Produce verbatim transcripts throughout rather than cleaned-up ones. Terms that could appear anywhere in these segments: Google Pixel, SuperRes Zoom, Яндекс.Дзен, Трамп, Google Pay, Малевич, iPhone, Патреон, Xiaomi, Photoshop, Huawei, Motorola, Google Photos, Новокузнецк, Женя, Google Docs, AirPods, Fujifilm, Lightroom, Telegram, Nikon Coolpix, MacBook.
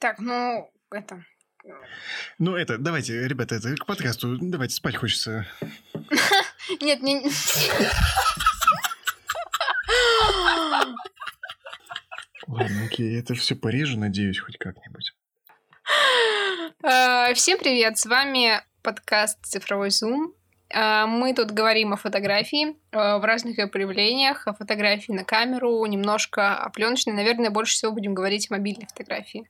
Так, ну, это... Ну, это, давайте, ребята, это к подкасту. Давайте, спать хочется. Нет, не... Ладно, окей, я это все порежу, надеюсь, хоть как-нибудь. Всем привет, с вами подкаст «Цифровой Зум». Мы тут говорим о фотографии, в разных ее проявлениях, о фотографии на камеру, немножко о пленочной. Наверное, больше всего будем говорить о мобильной фотографии.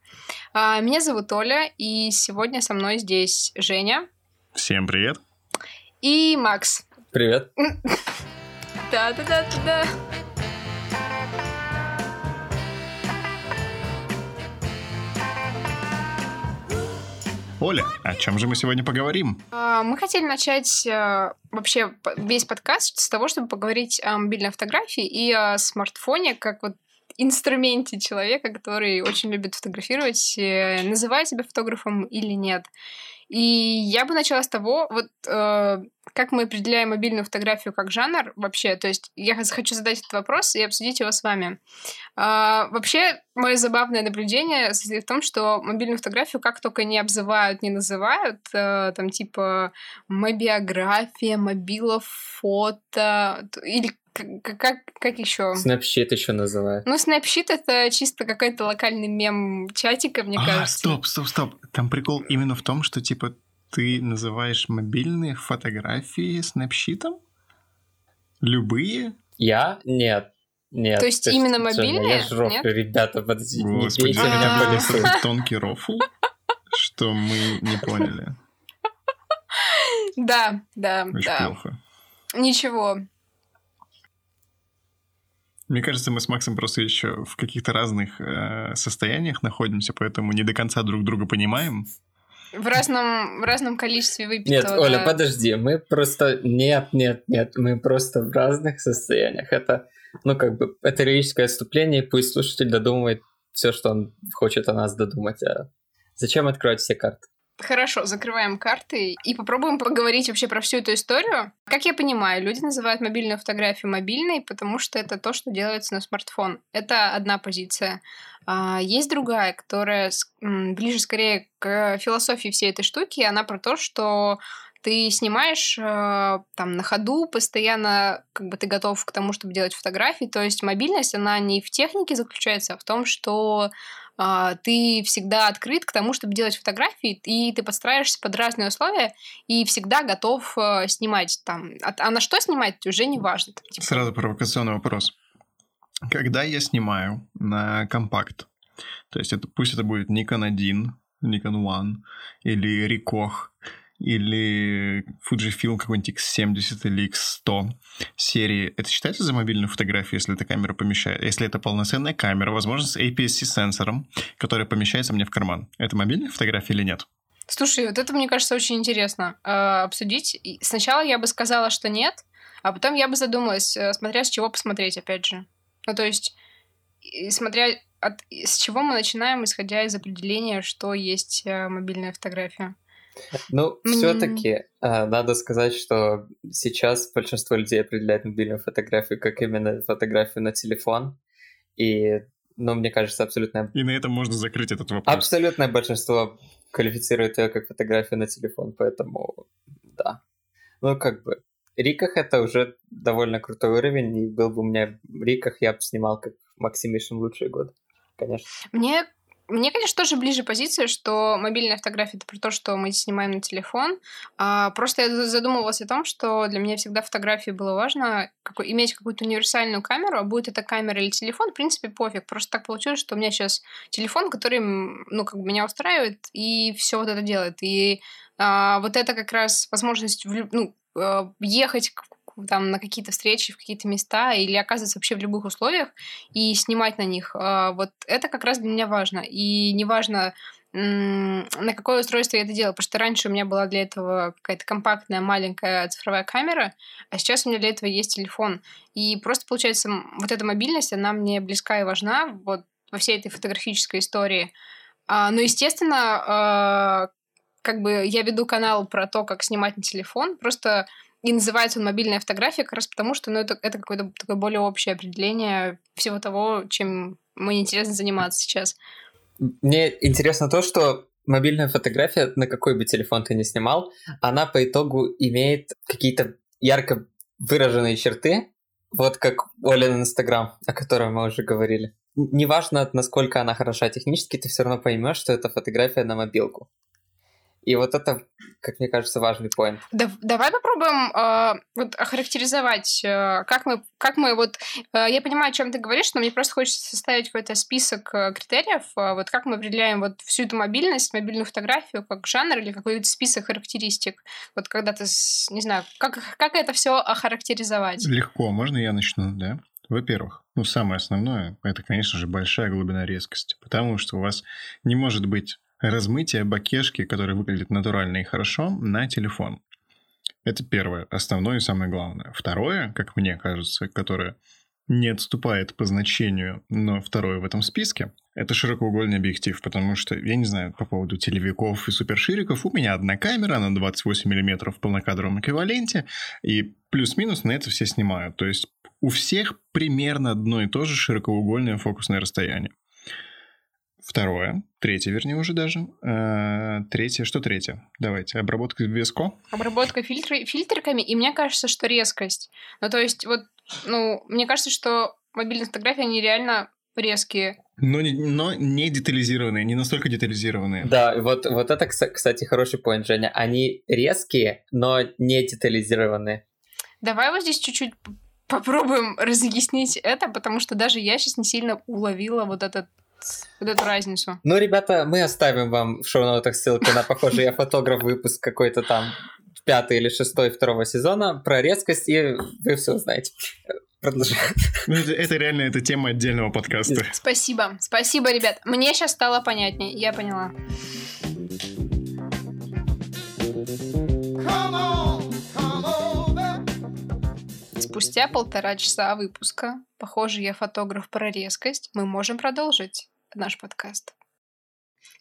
Меня зовут Оля, и сегодня со мной здесь Женя. Всем привет. И Макс. Привет. Да-да-да-да-да. Оля, о чем же мы сегодня поговорим? Мы хотели начать вообще весь подкаст с того, чтобы поговорить о мобильной фотографии и о смартфоне, как вот инструменте человека, который очень любит фотографировать, называя себя фотографом или нет. И я бы начала с того, вот как мы определяем мобильную фотографию как жанр вообще. То есть я хочу задать этот вопрос и обсудить его с вами. А, вообще, мое забавное наблюдение состоит в том, что мобильную фотографию как только не обзывают, не называют, а, там типа мобиография, мобилофото, или как, как, как еще? Snapseed еще называют. Ну, Snapseed это чисто какой-то локальный мем чатика, мне а, кажется. Стоп, стоп, стоп. Там прикол именно в том, что типа ты называешь мобильные фотографии снапшитом? Любые? Я? Нет. Нет. То есть ты именно мобильные? Я ж рофлю, ребята, подожди, не бейте меня по лесу. Тонкий рофл, что мы не поняли. Да, да, да. Очень плохо. Ничего. Мне кажется, мы с Максом просто еще в каких-то разных состояниях находимся, поэтому не до конца друг друга понимаем. В разном, в разном количестве выпитого. Нет, да. Оля, подожди, мы просто... Нет, нет, нет, мы просто в разных состояниях. Это, ну, как бы, это лирическое отступление, и пусть слушатель додумывает все, что он хочет о нас додумать. А зачем открывать все карты? Хорошо, закрываем карты и попробуем поговорить вообще про всю эту историю. Как я понимаю, люди называют мобильную фотографию мобильной, потому что это то, что делается на смартфон. Это одна позиция. Есть другая, которая ближе скорее к философии всей этой штуки. Она про то, что ты снимаешь там на ходу, постоянно как бы ты готов к тому, чтобы делать фотографии. То есть мобильность, она не в технике заключается, а в том, что... ты всегда открыт к тому, чтобы делать фотографии, и ты подстраиваешься под разные условия, и всегда готов снимать там. А, а на что снимать, уже не важно. Типа. Сразу провокационный вопрос. Когда я снимаю на компакт, то есть это, пусть это будет Никон один, Никон один, или Ricoh, или Fujifilm какой-нибудь Икс семьдесят или Икс сто серии. Это считается за мобильную фотографию, если эта камера помещает? Если это полноценная камера, возможно, с эй пи эс-си сенсором, который помещается мне в карман. Это мобильная фотография или нет? Слушай, вот это, мне кажется, очень интересно э, обсудить. Сначала я бы сказала, что нет, а потом я бы задумалась, смотря с чего посмотреть, опять же. Ну, то есть, смотря от, с чего мы начинаем, исходя из определения, что есть э, мобильная фотография. Ну, mm-hmm. все-таки а, надо сказать, что сейчас большинство людей определяет мобильную фотографию как именно фотографию на телефон, и, ну, мне кажется, абсолютно... И на этом можно закрыть этот вопрос. Абсолютное большинство квалифицирует ее как фотографию на телефон, поэтому, да. Ну, как бы, Ricoh это уже довольно крутой уровень, и был бы у меня Ricoh, я бы снимал как Максимишин лучшие годы, конечно. Мне... Мне, конечно, тоже ближе позиция, что мобильная фотография — это про то, что мы снимаем на телефон. А, просто я задумывалась о том, что для меня всегда в фотографии было важно как, иметь какую-то универсальную камеру, а будет это камера или телефон, в принципе, пофиг. Просто так получилось, что у меня сейчас телефон, который, ну, как бы меня устраивает, и все вот это делает. И а, вот это как раз возможность, в, ну, ехать к там, на какие-то встречи, в какие-то места или оказываться вообще в любых условиях и снимать на них. Вот это как раз для меня важно. И неважно, на какое устройство я это делала, потому что раньше у меня была для этого какая-то компактная маленькая цифровая камера, а сейчас у меня для этого есть телефон. И просто, получается, вот эта мобильность, она мне близка и важна вот во всей этой фотографической истории. Но, естественно, как бы я веду канал про то, как снимать на телефон, просто... И называется он «Мобильная фотография» как раз потому, что ну, это, это какое-то такое более общее определение всего того, чем мне интересно заниматься сейчас. Мне интересно то, что мобильная фотография, на какой бы телефон ты ни снимал, она по итогу имеет какие-то ярко выраженные черты, вот как Олин Инстаграм, о котором мы уже говорили. Неважно, насколько она хороша технически, ты все равно поймешь, что это фотография на мобилку. И вот это, как мне кажется, важный поинт. Да, давай попробуем э, вот, охарактеризовать, э, как мы, как мы вот... Э, я понимаю, о чем ты говоришь, но мне просто хочется составить какой-то список э, критериев, э, вот как мы определяем вот всю эту мобильность, мобильную фотографию, как жанр или какой-то список характеристик. Вот когда ты, не знаю, как, как это все охарактеризовать? Легко, можно я начну, да? Во-первых, ну самое основное, это, конечно же, большая глубина резкости, потому что у вас не может быть... размытие бокешки, которая выглядит натурально и хорошо, на телефон. Это первое, основное и самое главное. Второе, как мне кажется, которое не отступает по значению, но второе в этом списке, это широкоугольный объектив, потому что, я не знаю, по поводу телевиков и супершириков, у меня одна камера, она двадцать восемь миллиметров в полнокадровом эквиваленте, и плюс-минус на это все снимают. То есть у всех примерно одно и то же широкоугольное фокусное расстояние. Второе. Третье, вернее, уже даже. А, третье. Что третье? Давайте. Обработка виско. Обработка фильтры, фильтриками, и мне кажется, что резкость. Ну, то есть, вот, ну, мне кажется, что мобильные фотографии, они реально резкие. Но не, но не детализированные, не настолько детализированные. Да, вот, вот это, кстати, хороший поинт, Женя. Они резкие, но не детализированные. Давай вот здесь чуть-чуть... попробуем разъяснить это, потому что даже я сейчас не сильно уловила вот, этот, вот эту разницу. Ну, ребята, мы оставим вам в шоу-ноутах ссылку на похожий «Я фотограф» выпуск какой-то там пятый или шестой второго сезона про резкость, и вы все узнаете. Продолжаем. Это, это реально это тема отдельного подкаста. Спасибо. Спасибо, ребят. Мне сейчас стало понятнее. Я поняла. Спустя полтора часа выпуска, похоже, я фотограф про резкость, мы можем продолжить наш подкаст.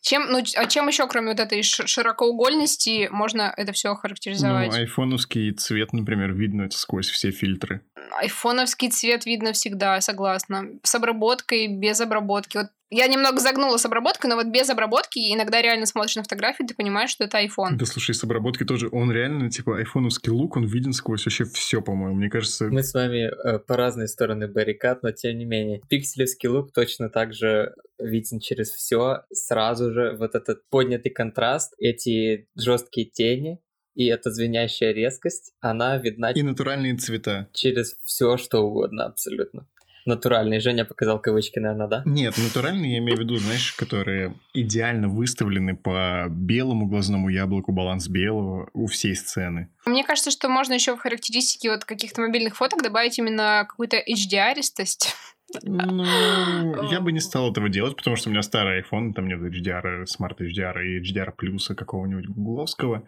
Чем, ну, а чем еще, кроме вот этой широкоугольности, можно это все охарактеризовать? Ну, айфоновский цвет, например, видно это сквозь все фильтры. Айфоновский цвет видно всегда, согласна. С обработкой, без обработки. Вот я немного загнула с обработкой, но вот без обработки иногда реально смотришь на фотографии, ты понимаешь, что это айфон. Да слушай, с обработкой тоже. Он реально, типа, айфоновский лук, он виден сквозь вообще все, по-моему, мне кажется. Мы с вами э, по разные стороны баррикад, но тем не менее. Пикселевский лук точно так же виден через все. Сразу же вот этот поднятый контраст, эти жесткие тени и эта звенящая резкость, она видна... И натуральные цвета. Через все, что угодно, абсолютно. Натуральные. Женя показал кавычки, наверное, да? Нет, натуральные, я имею в виду, знаешь, которые идеально выставлены по белому глазному яблоку, баланс белого у всей сцены. Мне кажется, что можно еще в характеристике вот каких-то мобильных фоток добавить именно какую-то эйч ди ар-истость. Ну, я бы не стал этого делать, потому что у меня старый iPhone, там нет эйч ди ар, Smart эйч ди ар и эйч ди ар плюса какого-нибудь гугловского,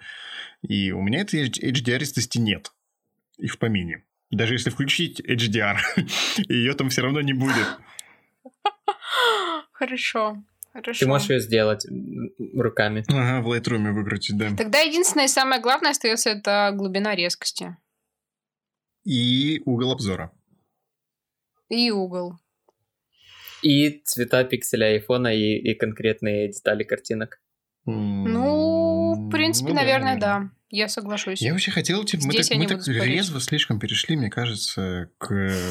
и у меня этой эйч ди ар-истости нет. И в помине. Даже если включить эйч ди ар, ее там все равно не будет. Хорошо, хорошо. Ты можешь ее сделать руками. Ага, в Lightroom выкрутить, да. Тогда единственное и самое главное остается это глубина резкости. И угол обзора. И угол. И цвета пикселя айфона и, и конкретные детали картинок. Ну, в принципе, ну, наверное, да. да. Я соглашусь. Я вообще хотел, типа, мы так, мы так резво слишком перешли, мне кажется, к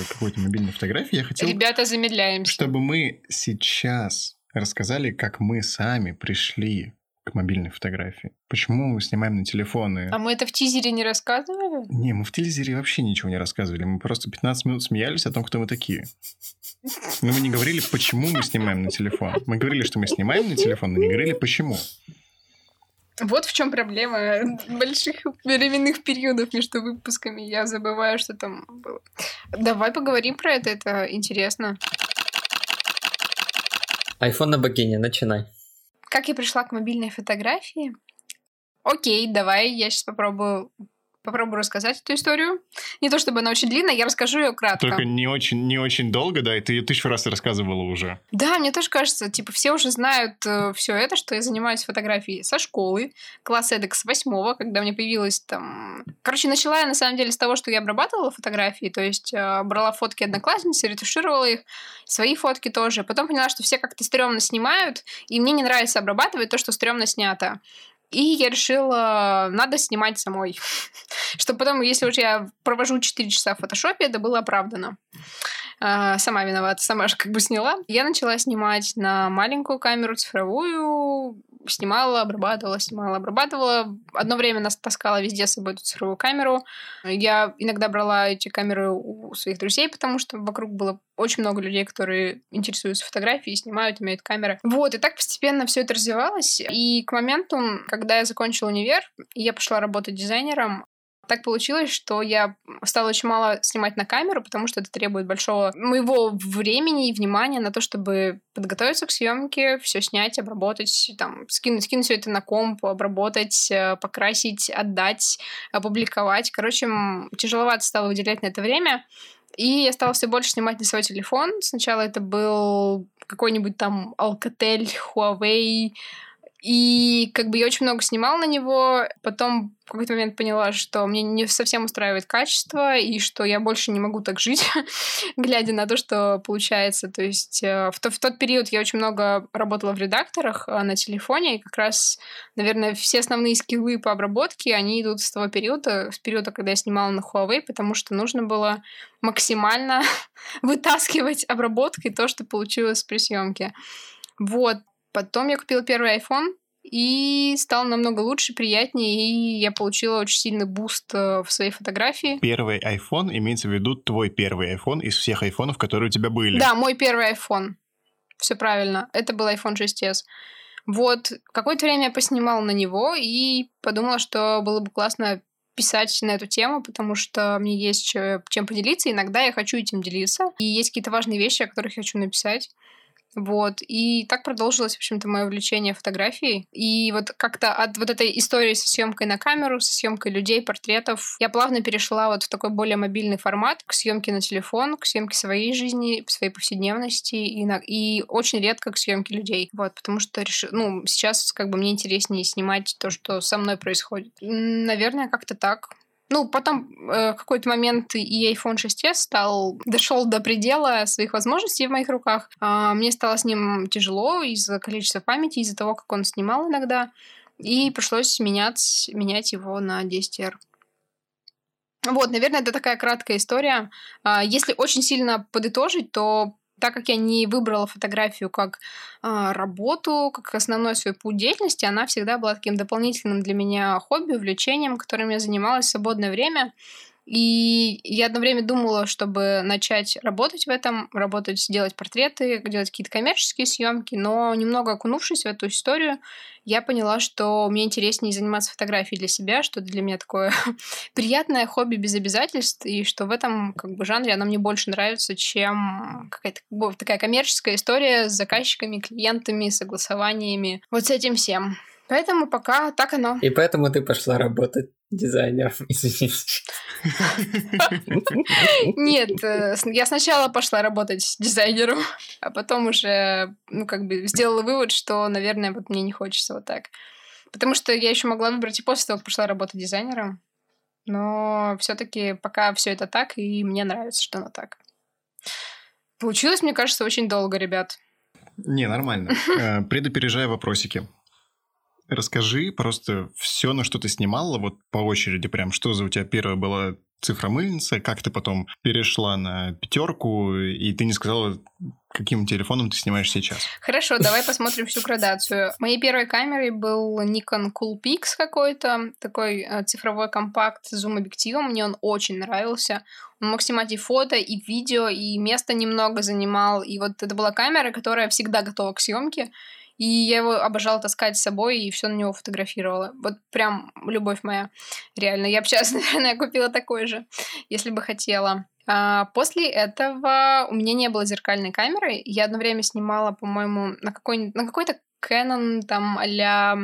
какой-то мобильной фотографии. Я хотел, ребята, замедляемся. Чтобы мы сейчас рассказали, как мы сами пришли к мобильной фотографии. Почему мы снимаем на телефоны? А мы это в тизере не рассказывали? Не, мы в тизере вообще ничего не рассказывали. Мы просто пятнадцать минут смеялись о том, кто мы такие. Но мы не говорили, почему мы снимаем на телефон. Мы говорили, что мы снимаем на телефон, но не говорили, почему. Вот в чем проблема больших временных периодов между выпусками. Я забываю, что там было. Давай поговорим про это, это интересно. Айфон на богине, начинай. Как я пришла к мобильной фотографии? Окей, давай я сейчас попробую попробую рассказать эту историю. Не то чтобы она очень длинная, я расскажу ее кратко. Только не очень, не очень долго, да, и ты ее тысячу раз рассказывала уже. Да, мне тоже кажется, типа, все уже знают э, все это, что я занимаюсь фотографией со школы, класс эдак с восьмого, когда мне появилось там... Короче, начала я, на самом деле, с того, что я обрабатывала фотографии, то есть э, брала фотки одноклассницы, ретушировала их, свои фотки тоже. Потом поняла, что все как-то стрёмно снимают, и мне не нравится обрабатывать то, что стрёмно снято. И я решила, надо снимать самой, чтобы потом, если уж я провожу четыре часа в фотошопе, это было оправдано. А, сама виновата, сама же как бы сняла. Я начала снимать на маленькую камеру цифровую, снимала, обрабатывала, снимала, обрабатывала. Одно время нас таскала везде с собой эту цифровую камеру. Я иногда брала эти камеры у своих друзей, потому что вокруг было очень много людей, которые интересуются фотографией, снимают, имеют камеры. Вот, и так постепенно все это развивалось. И к моменту, когда я закончила универ, я пошла работать дизайнером. Так получилось, что я стала очень мало снимать на камеру, потому что это требует большого моего времени и внимания на то, чтобы подготовиться к съемке, все снять, обработать, там, скинуть, скинуть все это на комп, обработать, покрасить, отдать, опубликовать. Короче, тяжеловато стало выделять на это время. И я стала все больше снимать на свой телефон. Сначала это был какой-нибудь там Alcatel, Huawei. И как бы я очень много снимала на него. Потом в какой-то момент поняла, что мне не совсем устраивает качество, и что я больше не могу так жить, глядя на то, что получается. То есть в, то, в тот период я очень много работала в редакторах на телефоне, и как раз, наверное, все основные скиллы по обработке, они идут с того периода, с периода, когда я снимала на Huawei, потому что нужно было максимально вытаскивать обработкой то, что получилось при съемке. Вот. Потом я купила первый iPhone и стала намного лучше, приятнее, и я получила очень сильный буст в своей фотографии. Первый iPhone имеется в виду твой первый iPhone из всех айфонов, которые у тебя были. Да, мой первый iPhone. Все правильно. Это был айфон шесть эс. Вот. Какое-то время я поснимала на него и подумала, что было бы классно писать на эту тему, потому что мне есть чем поделиться. Иногда я хочу этим делиться. И есть какие-то важные вещи, о которых я хочу написать. Вот, и так продолжилось, в общем-то, мое увлечение фотографией. И вот как-то от вот этой истории со съемкой на камеру, со съемкой людей, портретов, я плавно перешла вот в такой более мобильный формат, к съемке на телефон, к съемке своей жизни, своей повседневности, и, на... и очень редко к съемке людей. Вот, потому что реш... ну, сейчас как бы мне интереснее снимать то, что со мной происходит. Наверное, как-то так. Ну, потом э, в какой-то момент и айфон шесть эс стал, дошел до предела своих возможностей в моих руках. Э, мне стало с ним тяжело из-за количества памяти, из-за того, как он снимал иногда. И пришлось менять, менять его на десять эр. Вот, наверное, это такая краткая история. Э, если очень сильно подытожить, то так как я не выбрала фотографию как э, работу, как основной свой путь деятельности, она всегда была таким дополнительным для меня хобби, увлечением, которым я занималась в свободное время. И я одно время думала, чтобы начать работать в этом, работать, делать портреты, делать какие-то коммерческие съемки, но немного окунувшись в эту историю, я поняла, что мне интереснее заниматься фотографией для себя, что это для меня такое приятное хобби без обязательств, и что в этом как бы жанре оно мне больше нравится, чем какая-то как бы, такая коммерческая история с заказчиками, клиентами, согласованиями, вот с этим всем. Поэтому пока так оно. И поэтому ты пошла работать дизайнером, извини. Нет, я сначала пошла работать дизайнером, а потом уже, ну, как бы, сделала вывод, что, наверное, вот мне не хочется вот так. Потому что я еще могла выбрать и после того, как пошла работать дизайнером. Но все-таки пока все это так, и мне нравится, что оно так. Получилось, мне кажется, очень долго, ребят. Не, нормально. Предопережая вопросики. Расскажи просто все, на что ты снимала, вот по очереди прям, что за у тебя первая была цифромыльница, как ты потом перешла на пятерку, и ты не сказала, каким телефоном ты снимаешь сейчас. Хорошо, давай посмотрим всю градацию. Моей первой камерой был Nikon Coolpix какой-то, такой цифровой компакт с зум-объективом, мне он очень нравился. Он мог снимать и фото, и видео, и место немного занимал, и вот это была камера, которая всегда готова к съемке. И я его обожала таскать с собой, и все на него фотографировала. Вот прям любовь моя, реально. Я бы сейчас, наверное, купила такой же, если бы хотела. А после этого у меня не было зеркальной камеры. Я одно время снимала, по-моему, на, какой, на какой-то Canon там а-ля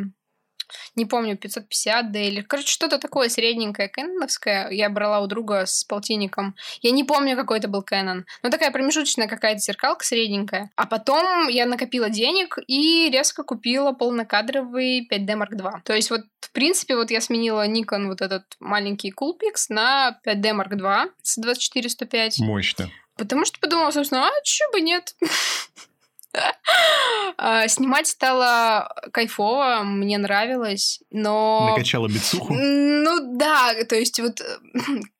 не помню, пятьсот пятьдесят дэ или, короче, что-то такое средненькое, кэноновское, я брала у друга с полтинником. Я не помню, какой это был Canon. Но такая промежуточная какая-то зеркалка средненькая. А потом я накопила денег и резко купила полнокадровый пять дэ марк два. То есть вот, в принципе, вот я сменила Nikon вот этот маленький Coolpix на пять дэ марк два с двадцать четыре сто пять. Мощно. Потому что подумала, собственно, а чё бы нет... Снимать стало кайфово, мне нравилось, но... Накачала бицуху? Ну да, то есть вот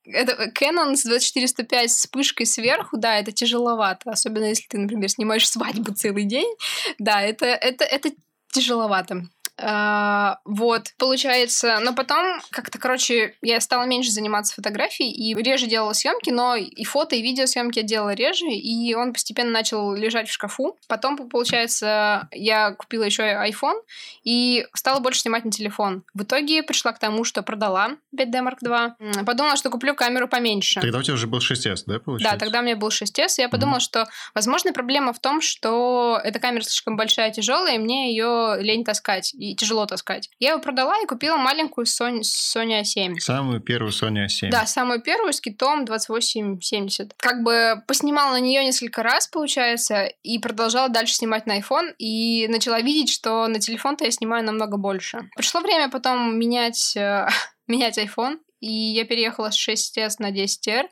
это Canon с двадцать четыре сто пять с вспышкой сверху, да, это тяжеловато, особенно если ты, например, снимаешь свадьбу целый день, да, это, это, это тяжеловато. Uh, вот, получается, но потом как-то, короче, я стала меньше заниматься фотографией и реже делала съемки, но и фото, и видеосъемки я делала реже, и он постепенно начал лежать в шкафу. Потом, получается, я купила еще iPhone и стала больше снимать на телефон. В итоге пришла к тому, что продала пять дэ марк два, подумала, что куплю камеру поменьше. Тогда у тебя уже был шесть эс, да, получается? Да, тогда у меня был шесть эс, и я подумала, mm-hmm. что, возможно, проблема в том, что эта камера слишком большая, тяжелая, и мне ее лень таскать. И тяжело таскать. Я его продала и купила маленькую Sony, Sony а семь. Самую первую Sony а семь. Да, самую первую с китом двадцать восемь семьдесят. Как бы поснимала на нее несколько раз, получается, и продолжала дальше снимать на iPhone, и начала видеть, что на телефон-то я снимаю намного больше. Пришло время потом менять, менять iPhone. И я переехала с шесть эс на десять эр.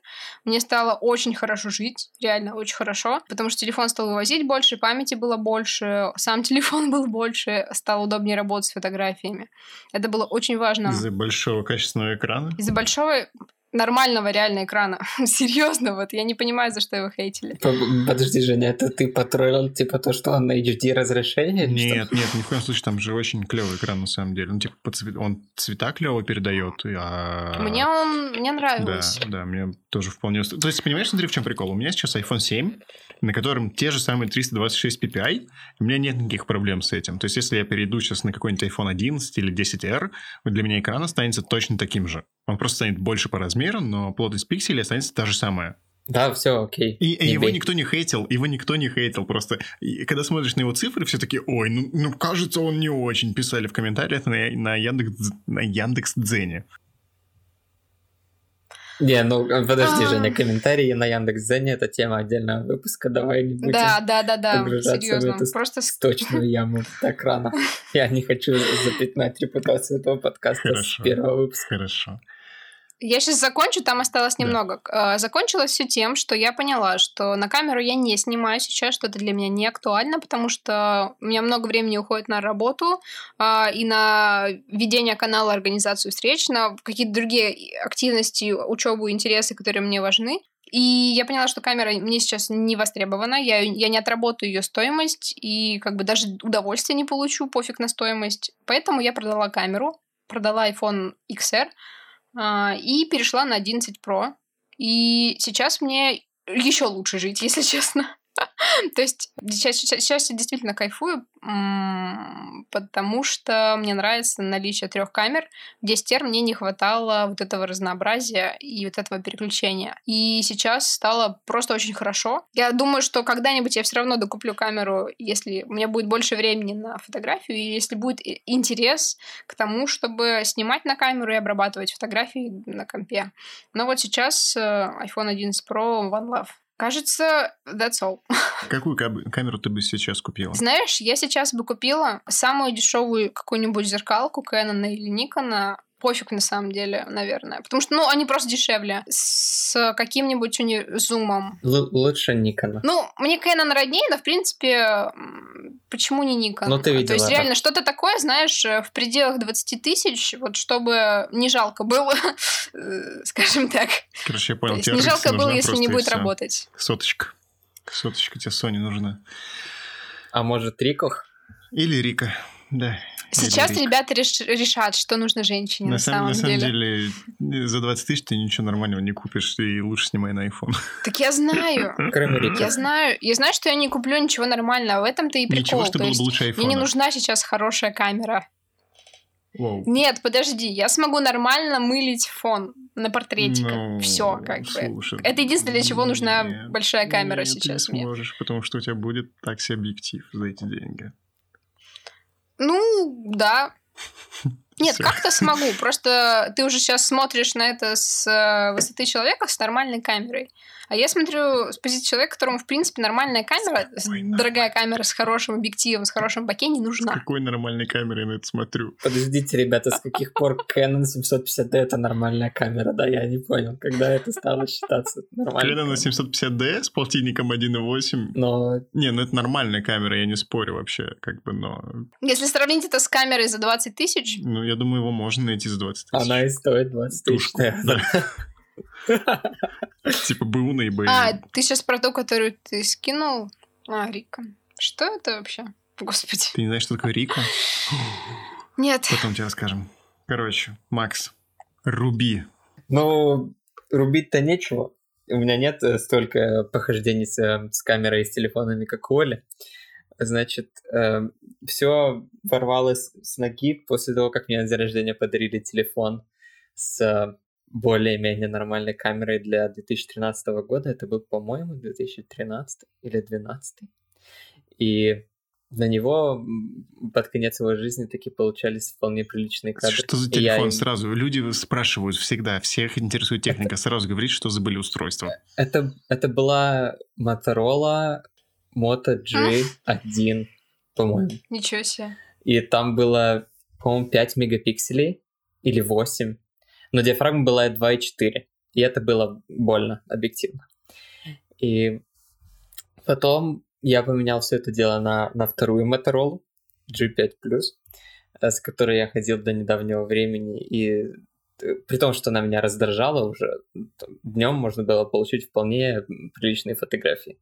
Мне стало очень хорошо жить, реально очень хорошо, потому что телефон стал вывозить больше, памяти было больше, сам телефон был больше, стало удобнее работать с фотографиями. Это было очень важно. Из-за большого качественного экрана? Из-за большого... нормального реально экрана. Серьезно, вот я не понимаю, за что его хейтили. Подожди, Женя, это ты потроллил типа то, что он на эйч ди разрешение? Нет, что? Нет, ни в коем случае, там же очень клевый экран на самом деле. Ну, типа, он цвета клево передает. А... Мне он мне нравился. Да, да, мне тоже вполне... То есть, понимаешь, смотри, в чем прикол? У меня сейчас iPhone семь, на котором те же самые триста двадцать шесть пи пи ай, у меня нет никаких проблем с этим. То есть, если я перейду сейчас на какой-нибудь iPhone одиннадцать или десять эр, для меня экран останется точно таким же. Он просто станет больше по размеру, но плотность пикселей останется та же самая. Да, все, окей. И не его бей. никто не хейтил, его никто не хейтил. Просто и, когда смотришь на его цифры, все такие, ой, ну, ну кажется, он не очень. Писали в комментариях на, на, Яндекс, на Яндекс.Дзене. Не, ну подожди, Женя, комментарии на Яндекс.Дзене — это тема отдельного выпуска. Давай не будем да, да, да, да, погружаться серьезно. в эту просто... сточную яму так рано. Я не хочу запятнать репутацию этого подкаста хорошо, с первого выпуска. Хорошо. Я сейчас закончу, там осталось немного. Да. Закончилось все тем, что я поняла, что на камеру я не снимаю сейчас, что это для меня не актуально, потому что у меня много времени уходит на работу и на ведение канала, организацию встреч, на какие-то другие активности, учебу, интересы, которые мне важны. И я поняла, что камера мне сейчас не востребована, я, я не отработаю ее стоимость и как бы даже удовольствия не получу, пофиг на стоимость. Поэтому я продала камеру, продала iPhone икс эр, и перешла на одиннадцать про. И сейчас мне еще лучше жить, если честно. То есть сейчас, сейчас я действительно кайфую, потому что мне нравится наличие трех камер. В десять эр мне не хватало вот этого разнообразия и вот этого переключения. И сейчас стало просто очень хорошо. Я думаю, что когда-нибудь я все равно докуплю камеру, если у меня будет больше времени на фотографию, и если будет интерес к тому, чтобы снимать на камеру и обрабатывать фотографии на компе. Но вот сейчас iPhone одиннадцать про One Love. Кажется, that's all. Какую кам- камеру ты бы сейчас купила? Знаешь, я сейчас бы купила самую дешевую какую-нибудь зеркалку Canon или Nikon. Пофиг на самом деле, наверное. Потому что, ну, они просто дешевле. С каким-нибудь уни- зумом. Л- лучше Nikon. Ну, мне Canon роднее, но, в принципе, почему не Nikon? Ну, ты видела. То есть, да? Реально, что-то такое, знаешь, в пределах двадцать тысяч, вот чтобы не жалко было, скажем так. Короче, я понял. Не жалко было, если не будет работать. Соточка. Соточка тебе, Sony, нужна. А может, Ricoh? Или Ricoh, да. Сейчас Рик. Ребята решат, что нужно женщине на, на самом, самом деле. На самом деле, за двадцать тысяч ты ничего нормального не купишь, и лучше снимай на iPhone. Так я знаю. Кроме Рика. Я знаю, я знаю, что я не куплю ничего нормального, в этом-то и прикол. Ничего, что было бы лучше iPhone. Мне не нужна сейчас хорошая камера. Wow. Нет, подожди, я смогу нормально мылить фон на портретик. No, Все, как слушай, бы. Это единственное, для чего нужна нет, большая камера нет, сейчас. Ты не сможешь, мне. Потому что у тебя будет такси-объектив за эти деньги. Ну, да. Нет, Все. Как-то смогу. Просто ты уже сейчас смотришь на это с высоты человека с нормальной камерой. А я смотрю с позиции человека, которому, в принципе, нормальная камера, дорогая камера с хорошим объективом, с хорошим боке не нужна. С какой нормальной камерой я на это смотрю? Подождите, ребята, с каких пор Canon семьсот пятьдесят ди это нормальная камера? Да, я не понял, когда это стало считаться нормальной. Canon семьсот пятьдесят ди с полтинником один и восемь. Но... Не, ну это нормальная камера, я не спорю вообще, как бы, но... Если сравнить это с камерой за двадцать тысяч... Ну, я думаю, его можно найти за двадцать тысяч. Она и стоит двадцать тысяч. Типа БУ на eBay. А, ты сейчас про ту, которую ты скинул? А, Ricoh. Что это вообще? Господи. Ты не знаешь, что такое Ricoh? Нет. Потом тебе расскажем. Короче, Макс, руби. Ну, рубить-то нечего. У меня нет столько похождений с, с камерой и с телефонами, как у Оли. Значит, э, все ворвалось с ноги после того, как мне на день рождения подарили телефон с... более-менее нормальной камерой для две тысячи тринадцатого года. Это был, по-моему, две тысячи тринадцатый или две тысячи двенадцатый. И на него под конец его жизни таки получались вполне приличные кадры. Что за телефон? Я... Сразу люди спрашивают всегда, всех интересует техника. Это... Сразу говорит, что за были устройства. Это, это была Motorola Moto джи один, по-моему. Ничего себе. И там было, по-моему, пять мегапикселей или восемь. Но диафрагма была два и четыре, и это было больно, объективно. И потом я поменял все это дело на, на вторую Motorola джи пять плюс, с которой я ходил до недавнего времени, и при том, что она меня раздражала уже, днем можно было получить вполне приличные фотографии,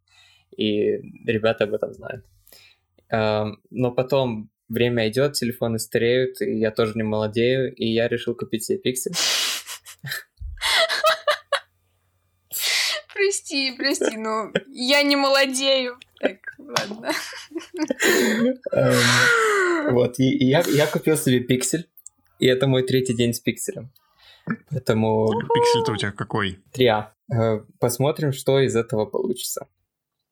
и ребята об этом знают. Но потом... Время идет, телефоны стареют, и я тоже не молодею, и я решил купить себе пиксель. Прости, прости, но я не молодею. Так, ладно. Вот, и я купил себе пиксель, и это мой третий день с пикселем. Поэтому... Пиксель-то у тебя какой? три А. Посмотрим, что из этого получится.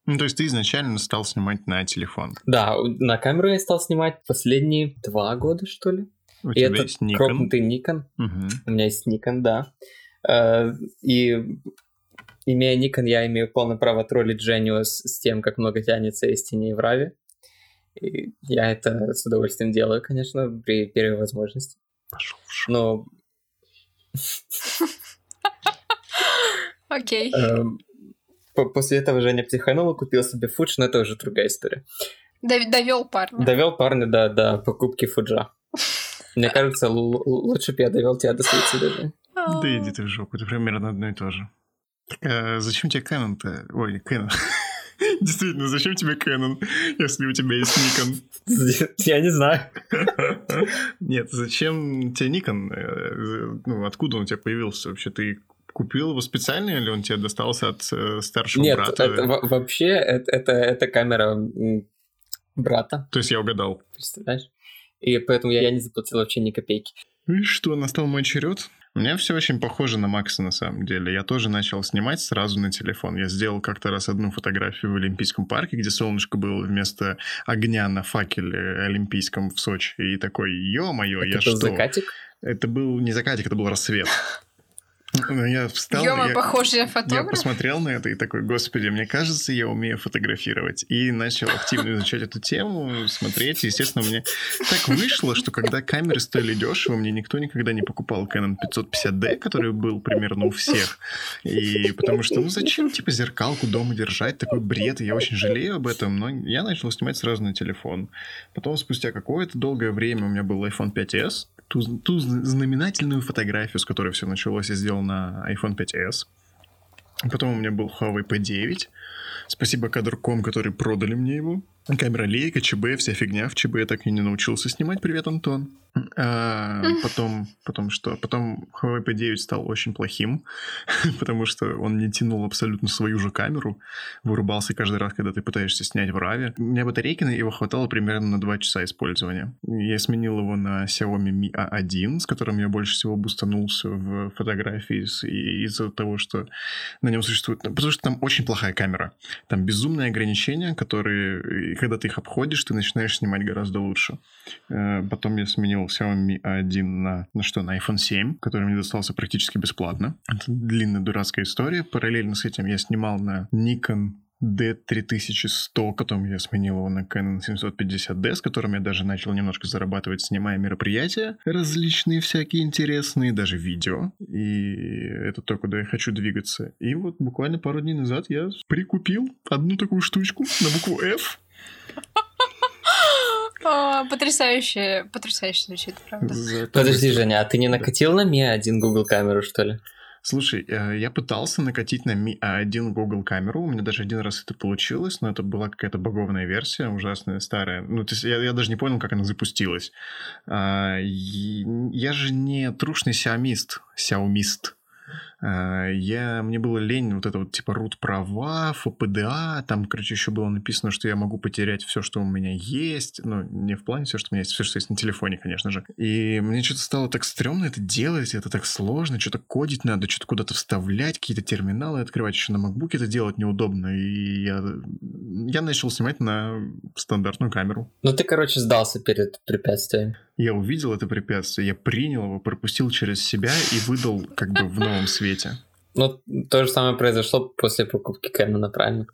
Ну, то есть ты изначально стал снимать на телефон? Да, на камеру я стал снимать последние два года, что ли. У тебя есть Nikon? Кропнутый Nikon. Угу. У меня есть Nikon, да. И имея Nikon, я имею полное право троллить Женю с, с тем, как много тянется из теней в раве. И я это с удовольствием делаю, конечно, при первой возможности. Пошел в шоу. Но... Окей. После этого Женя психанула, купил себе фудж, но это уже другая история. Довел парня. Довел парня, да, до покупки фуджа. Мне кажется, л- лучше бы я довел тебя до суицида. Да иди ты в жопу, это примерно одно и то же. Так, а зачем тебе Canon-то? Ой, Canon. Действительно, зачем тебе Canon, если у тебя есть Nikon? Я не знаю. Нет, зачем тебе Nikon? Ну, откуда он у тебя появился вообще? Ты... Купил его специально, или он тебе достался от э, старшего Нет, брата? Нет, в- вообще это, это, это камера брата. То есть я угадал. Представляешь? И поэтому я, я не заплатил вообще ни копейки. И что, настал мой черед? У меня все очень похоже на Макса на самом деле. Я тоже начал снимать сразу на телефон. Я сделал как-то раз одну фотографию в Олимпийском парке, где солнышко было вместо огня на факеле олимпийском в Сочи. И такой, ё-моё, это я что? Это был закатик? Это был не закатик, это был рассвет. Я встал, Ёма, я, я посмотрел на это и такой, господи, мне кажется, я умею фотографировать. И начал активно изучать эту тему, смотреть. Естественно, мне так вышло, что когда камеры стоили дешево, мне никто никогда не покупал Canon пятьсот пятьдесят ди, который был примерно у всех. И потому что, ну зачем, типа, зеркалку дома держать, такой бред, и я очень жалею об этом. Но я начал снимать сразу на телефон. Потом, спустя какое-то долгое время, у меня был iPhone пять эс. Ту, ту знаменательную фотографию, с которой все началось, я сделал на iPhone пять эс. Потом у меня был Huawei пи девять. Спасибо кадрком, которые продали мне его. Камера Leica, ЧБ, вся фигня. В ЧБ я так и не научился снимать. Привет, Антон. А, потом, потом что? Потом Huawei пи девять стал очень плохим, потому что он не тянул абсолютно свою же камеру. Вырубался каждый раз, когда ты пытаешься снять в раве. У меня батарейки на его хватало примерно на два часа использования. Я сменил его на Xiaomi Mi эй один, с которым я больше всего бустанулся в фотографии из-за того, что на нем существует... Потому что там очень плохая камера. Там безумные ограничения, которые... когда ты их обходишь, ты начинаешь снимать гораздо лучше. Потом я сменил Xiaomi А один на, на что, на айфон семь, который мне достался практически бесплатно. Это длинная дурацкая история. Параллельно с этим я снимал на Nikon ди три тысячи сто, потом я сменил его на Canon семьсот пятьдесят ди, с которым я даже начал немножко зарабатывать, снимая мероприятия различные всякие интересные, даже видео. И это то, куда я хочу двигаться. И вот буквально пару дней назад я прикупил одну такую штучку на букву F. О, потрясающе, потрясающе звучит, правда. Подожди, Женя, а ты не накатил на ми один Google камеру, что ли? Слушай, я пытался накатить на ми один Google камеру, у меня даже один раз это получилось, но это была какая-то багованная версия, ужасная, старая. Ну, то есть я, я даже не понял, как она запустилась. Я же не трушный сиамист, сяомист. Я, мне было лень вот это вот типа рут-права, эф пэ дэ а, там, короче, еще было написано, что я могу потерять все, что у меня есть, ну, не в плане все, что у меня есть, все, что есть на телефоне, конечно же. И мне что-то стало так стрёмно это делать, это так сложно, что-то кодить надо, что-то куда-то вставлять, какие-то терминалы открывать, еще на MacBook это делать неудобно, и я, я начал снимать на стандартную камеру. Ну, ты, короче, сдался перед препятствием. Я увидел это препятствие, я принял его, пропустил через себя и выдал как бы в новом свете. Ну, то же самое произошло после покупки Canon, правильно?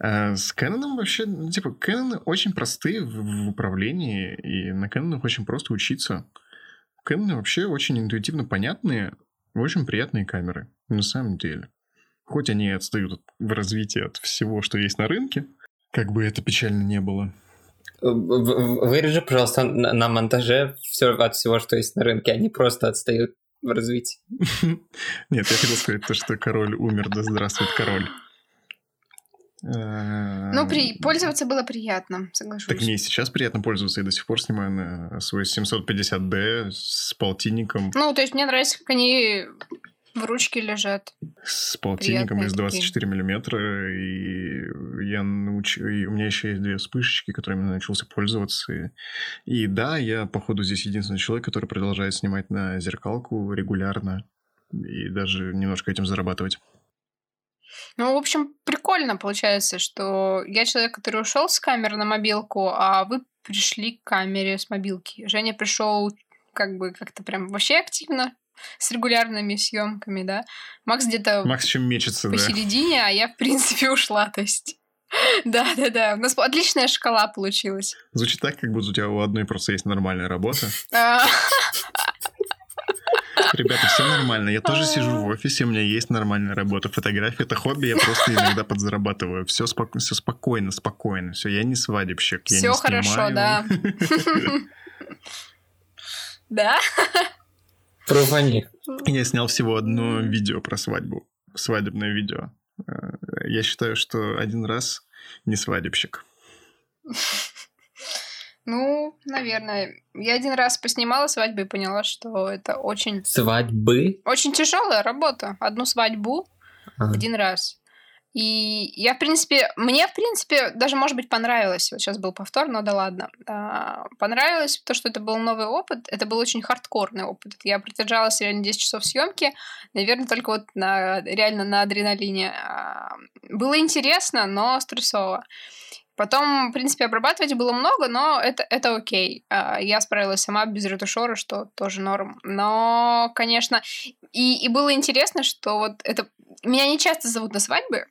А, с Canon вообще, типа, Canon очень простые в, в управлении, и на Canon очень просто учиться. Canon вообще очень интуитивно понятные, очень приятные камеры, на самом деле. Хоть они и отстают в развитии от всего, что есть на рынке, как бы это печально не было. Вырежи, пожалуйста, на монтаже все от всего, что есть на рынке. Они просто отстают в развитии. Нет, я хотел сказать то, что король умер, да здравствует король. Ну, при... пользоваться было приятно, соглашусь. Так мне сейчас приятно пользоваться, я до сих пор снимаю на свой семьсот пятьдесят ди с полтинником. Ну, то есть мне нравится, как они в ручке лежат. С полтинником из двадцать четыре миллиметра, и я науч... и у меня еще есть две вспышечки, которыми я научился пользоваться. И... и да, я, походу, здесь единственный человек, который продолжает снимать на зеркалку регулярно и даже немножко этим зарабатывать. Ну, в общем, прикольно получается, что я человек, который ушел с камеры на мобилку, а вы пришли к камере с мобилки. Женя пришел как бы как-то прям вообще активно, с регулярными съемками, да. Макс где-то Макс чем мечется, посередине, да. А я, в принципе, ушла, то есть. Да-да-да, у нас отличная шкала получилась. Звучит так, как будто у тебя у одной просто есть нормальная работа. Ребята, все нормально, я тоже сижу в офисе, у меня есть нормальная работа, фотография — это хобби, я просто иногда подзарабатываю. Все спокойно, спокойно, все, я не свадебщик, я не снимаю. Все хорошо, да. Да? Провони. Я снял всего одно видео про свадьбу. Свадебное видео. Я считаю, что один раз не свадебщик. Ну, наверное. Я один раз поснимала свадьбу и поняла, что это очень... Свадьбы? Очень тяжелая работа. Одну свадьбу ага. один раз. И я, в принципе... Мне, в принципе, даже, может быть, понравилось. Вот сейчас был повтор, но да ладно. А, понравилось то, что это был новый опыт. Это был очень хардкорный опыт. Я продержалась реально десять часов съемки. Наверное, только вот на, реально на адреналине. А, было интересно, но стрессово. Потом, в принципе, обрабатывать было много, но это, это окей. А, я справилась сама без ретушера, что тоже норм. Но, конечно... И, и было интересно, что вот это... Меня не часто зовут на свадьбы.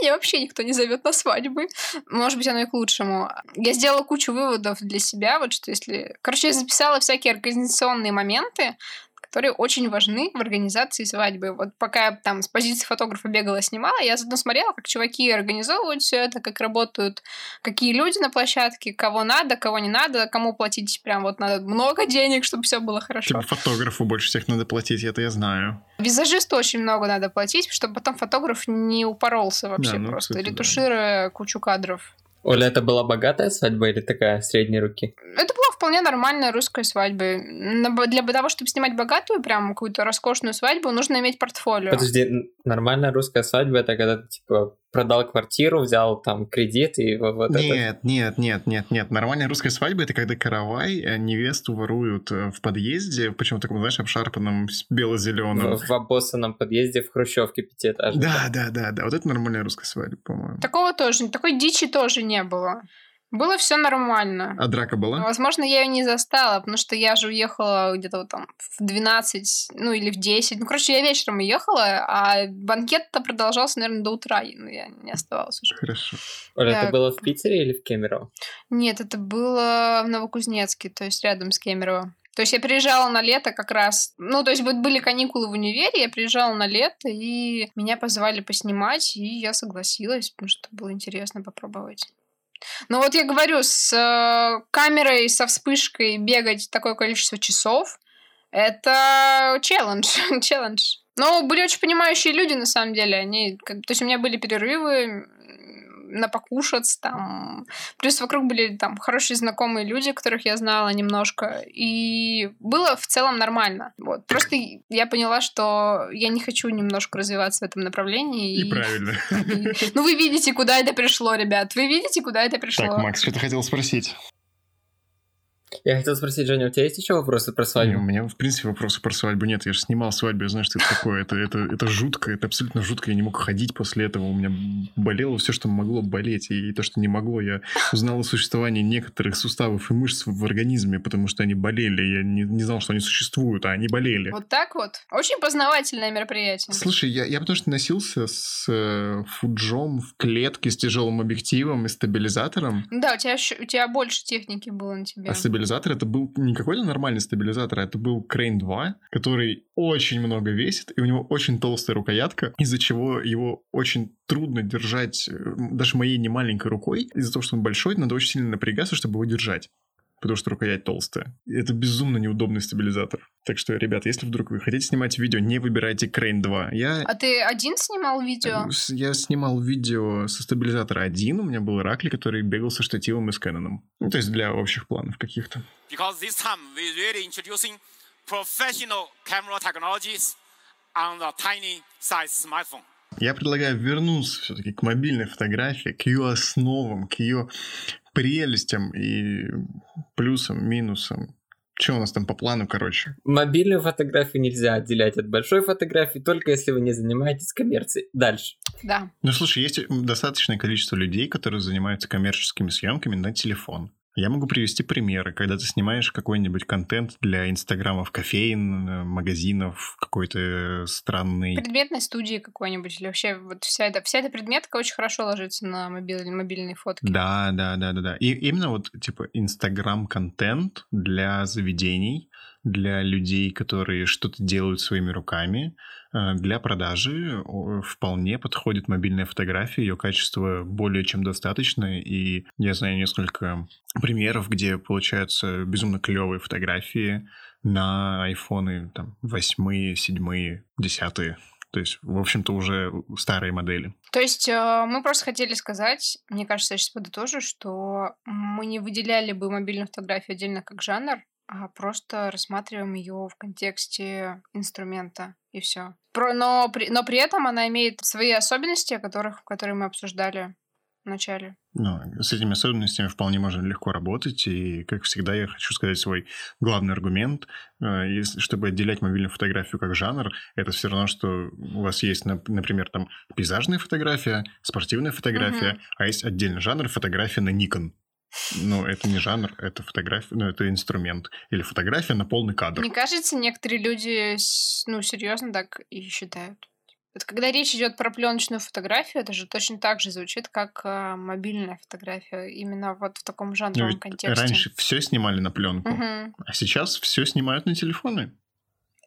Меня вообще никто не зовет на свадьбы. Может быть, оно и к лучшему. Я сделала кучу выводов для себя. Вот что если... Короче, я записала всякие организационные моменты, которые очень важны в организации свадьбы. Вот пока я там с позиции фотографа бегала, снимала, я заодно смотрела, как чуваки организовывают все это, как работают, какие люди на площадке, кого надо, кого не надо, кому платить прям вот надо много денег, чтобы все было хорошо. Типа фотографу больше всех надо платить, это я знаю. Визажисту очень много надо платить, чтобы потом фотограф не упоролся вообще, да, ну, просто, кстати, ретушируя да. кучу кадров. Оля, это была богатая свадьба или такая средней руки? Это была вполне нормальная русская свадьба. Для того, чтобы снимать богатую, прям какую-то роскошную свадьбу, нужно иметь портфолио. Подожди, нормальная русская свадьба — это когда ты, типа, продал квартиру, взял там кредит и вот нет, это... Нет, нет, нет, нет, нет. Нормальная русская свадьба — это когда каравай невесту воруют в подъезде, причем в таком, знаешь, обшарпанном, бело-зеленом. В, в обоссанном подъезде в хрущевке пятиэтажной. Да, да, да, да. Вот это нормальная русская свадьба, по-моему. Такого тоже, такой дичи тоже не было. Было все нормально. А драка была? Возможно, я ее не застала, потому что я же уехала где-то вот там в двенадцать, ну или в десять. Ну, короче, я вечером уехала, а банкет-то продолжался, наверное, до утра. Ну, я не оставалась уже. Хорошо. Оля, так. Это было в Питере или в Кемерово? Нет, это было в Новокузнецке, то есть рядом с Кемерово. То есть я приезжала на лето как раз. Ну, то есть были каникулы в универе, я приезжала на лето, и меня позвали поснимать, и я согласилась, потому что было интересно попробовать. Ну вот я говорю, с э, камерой, со вспышкой бегать такое количество часов, это челлендж, челлендж. Но были очень понимающие люди, на самом деле, они, как, то есть у меня были перерывы на покушать, там, плюс вокруг были там хорошие знакомые люди, которых я знала немножко, и было в целом нормально, вот, просто я поняла, что я не хочу немножко развиваться в этом направлении. И, и... правильно. И... Ну, вы видите, куда это пришло, ребят, вы видите, куда это пришло. Так, Макс, что ты хотел спросить? Я хотел спросить, Женя, у тебя есть еще вопросы про свадьбу? Нет, у меня, в принципе, вопросы про свадьбу нет. Я же снимал свадьбу, я знаю, что это такое. Это, это, это жутко, это абсолютно жутко. Я не мог ходить после этого. У меня болело все, что могло болеть. И то, что не могло. Я узнал о существовании некоторых суставов и мышц в организме, потому что они болели. Я не, не знал, что они существуют, а они болели. Вот так вот? Очень познавательное мероприятие. Слушай, я, я потому что носился с э, фуджом в клетке, с тяжелым объективом и стабилизатором. Да, у тебя, у тебя больше техники было на тебе. А стабилизатор, это был не какой-то нормальный стабилизатор, а это был Крейн два, который очень много весит, и у него очень толстая рукоятка, из-за чего его очень трудно держать даже моей немаленькой рукой. Из-за того, что он большой, надо очень сильно напрягаться, чтобы его держать, потому что рукоять толстая. И это безумно неудобный стабилизатор. Так что, ребят, если вдруг вы хотите снимать видео, не выбирайте Крейн два. Я... А ты один снимал видео? Я снимал видео со стабилизатора один. У меня был Ракли, который бегал со штативом и с Кэноном. Ну, то есть для общих планов каких-то. Because this time we're really introducing professional camera technologies on a tiny size smartphone. Я предлагаю вернуться все-таки к мобильной фотографии, к ее основам, к ее прелестям и плюсам, минусам. Что у нас там по плану, короче? Мобильную фотографию нельзя отделять от большой фотографии, только если вы не занимаетесь коммерцией. Дальше. Да. Ну, слушай, есть достаточное количество людей, которые занимаются коммерческими съемками на телефон. Я могу привести примеры, когда ты снимаешь какой-нибудь контент для инстаграмов, кофеин, магазинов, какой-то странной... Предметной студии какой-нибудь, или вообще вот вся эта, вся эта предметка очень хорошо ложится на мобиль, мобильные фотки. Да, да, да, да, да. И именно вот, типа, инстаграм-контент для заведений, для людей, которые что-то делают своими руками, для продажи вполне подходит мобильная фотография, ее качество более чем достаточное, и я знаю несколько примеров, где получаются безумно клевые фотографии на айфоны там, восьмые, седьмые, десятые. То есть, в общем-то, уже старые модели. То есть, мы просто хотели сказать, мне кажется, я сейчас подытожу, что мы не выделяли бы мобильную фотографию отдельно как жанр, а просто рассматриваем ее в контексте инструмента, и все. Про, но, при, но при этом она имеет свои особенности, о которых, которые мы обсуждали в начале. Ну, с этими особенностями вполне можно легко работать, и, как всегда, я хочу сказать свой главный аргумент. Если, чтобы отделять мобильную фотографию как жанр, это все равно, что у вас есть, например, там пейзажная фотография, спортивная фотография, mm-hmm. а есть отдельный жанр фотография на Nikon. Ну, это не жанр, это фотография, ну, это инструмент. Или фотография на полный кадр. Мне кажется, некоторые люди, ну, серьезно так и считают. Вот когда речь идет про пленочную фотографию, это же точно так же звучит, как э, мобильная фотография, именно вот в таком жанровом ну, контексте. Раньше все снимали на пленку, uh-huh. а сейчас все снимают на телефоны.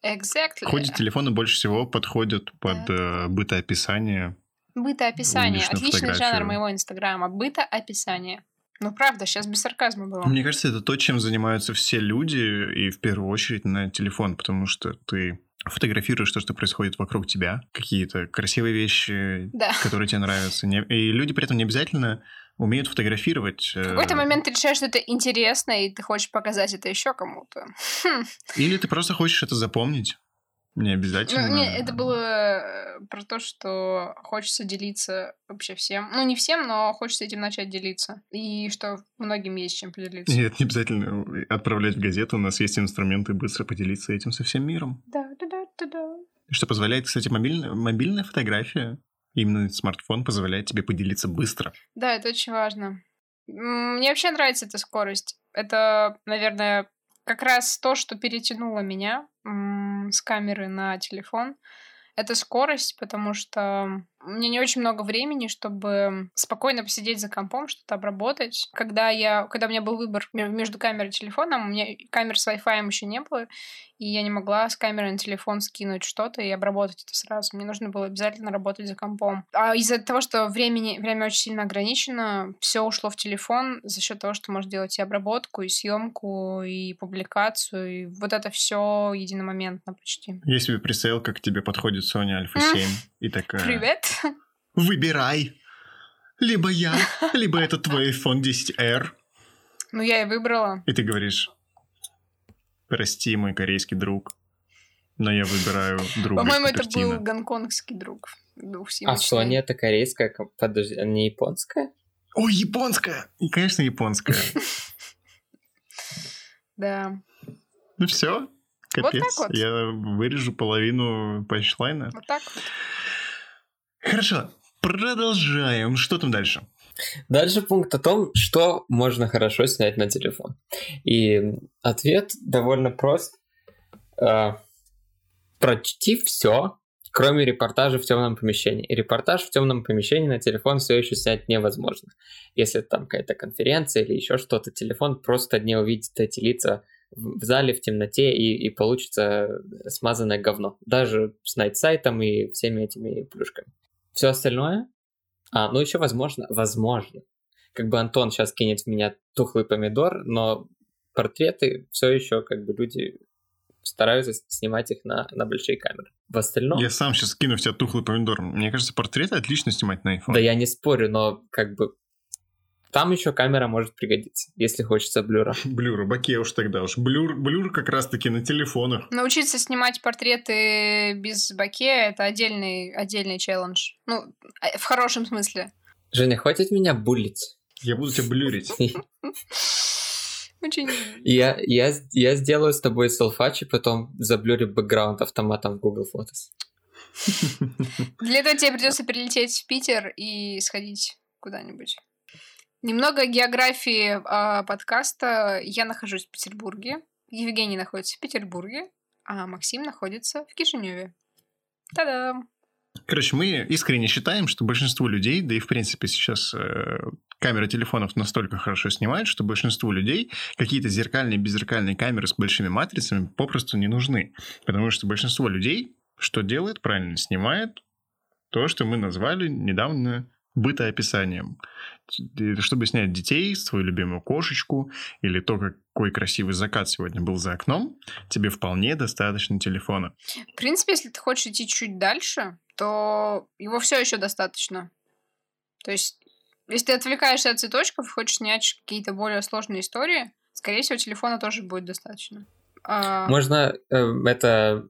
Exactly. В ходе телефона больше всего подходят под yeah. э, бытоописание. Бытоописание. Отличный фотографию. Жанр моего инстаграма. Бытоописание. Ну, правда, сейчас без сарказма было. Мне кажется, это то, чем занимаются все люди, и в первую очередь на телефон, потому что ты фотографируешь то, что происходит вокруг тебя, какие-то красивые вещи, да. которые тебе нравятся. И люди при этом не обязательно умеют фотографировать. В какой-то момент ты решаешь, что это интересно, и ты хочешь показать это еще кому-то. Или ты просто хочешь это запомнить. Не обязательно. Ну, не, это было про то, что хочется делиться вообще всем. Ну, не всем, но хочется этим начать делиться. И что многим есть чем поделиться. Нет, не обязательно отправлять в газету. У нас есть инструменты быстро поделиться этим со всем миром. Да-да-да-да-да. Что позволяет, кстати, мобильная, мобильная фотография. Именно смартфон позволяет тебе поделиться быстро. Да, это очень важно. Мне вообще нравится эта скорость. Это, наверное, как раз то, что перетянуло меня м- с камеры на телефон. Это скорость, потому что у меня не очень много времени, чтобы спокойно посидеть за компом, что-то обработать. Когда, я, когда у меня был выбор между камерой и телефоном, у меня камер с Wi-Fi еще не было, и я не могла с камеры на телефон скинуть что-то и обработать это сразу. Мне нужно было обязательно работать за компом. А из-за того, что времени, время очень сильно ограничено, все ушло в телефон за счет того, что можно делать и обработку, и съемку, и публикацию, и вот это все единомоментно почти. Есть себе пресейлка, к тебе подходит Sony Альфа семь и такая... Привет! Выбирай. Либо я, либо это твой айфон десять эр. Ну, я и выбрала. И ты говоришь: прости, мой корейский друг, но я выбираю друга. По-моему, это был гонконгский друг. А Sony это корейская, подожди, а не японская? Ой, японская! И, конечно, японская. Да. Ну все, капец. Я вырежу половину панчлайна. Вот так вот. Хорошо, продолжаем. Что там дальше? Дальше пункт о том, что можно хорошо снять на телефон. И ответ довольно прост. Э, почти все, кроме репортажа в темном помещении. И репортаж в темном помещении на телефон все еще снять невозможно. Если там какая-то конференция или еще что-то, телефон просто не увидит эти лица в зале, в темноте, и, и получится смазанное говно. Даже с найтсайтом и всеми этими плюшками. Все остальное? А, ну еще возможно, возможно. Как бы Антон сейчас кинет в меня тухлый помидор, но портреты все еще как бы люди стараются снимать их на, на большие камеры. В остальном... Я сам сейчас кину в тебя тухлый помидор. Мне кажется, портреты отлично снимать на iPhone. Да я не спорю, но как бы... Там еще камера может пригодиться, если хочется блюра. Блюра, баке уж тогда уж. Блюр, блюр как раз-таки на телефонах. Научиться снимать портреты без баке — это отдельный, отдельный челлендж. Ну, в хорошем смысле. Женя, хватит меня буллить. Я буду тебя блюрить. Я сделаю с тобой селфач и потом заблюрю бэкграунд автоматом в Google Photos. Для этого тебе придется прилететь в Питер и сходить куда-нибудь. Немного географии э, подкаста. Я нахожусь в Петербурге, Евгений находится в Петербурге, а Максим находится в Кишиневе. Та-дам! Короче, мы искренне считаем, что большинству людей, да и в принципе сейчас э, камеры телефонов настолько хорошо снимают, что большинству людей какие-то зеркальные, беззеркальные камеры с большими матрицами попросту не нужны. Потому что большинство людей что делает? Правильно снимает то, что мы назвали недавно... бытоописанием. Чтобы снять детей, свою любимую кошечку или то, какой красивый закат сегодня был за окном, тебе вполне достаточно телефона. В принципе, если ты хочешь идти чуть дальше, то его все еще достаточно. То есть, если ты отвлекаешься от цветочков и хочешь снять какие-то более сложные истории, скорее всего, телефона тоже будет достаточно. А... Можно э, это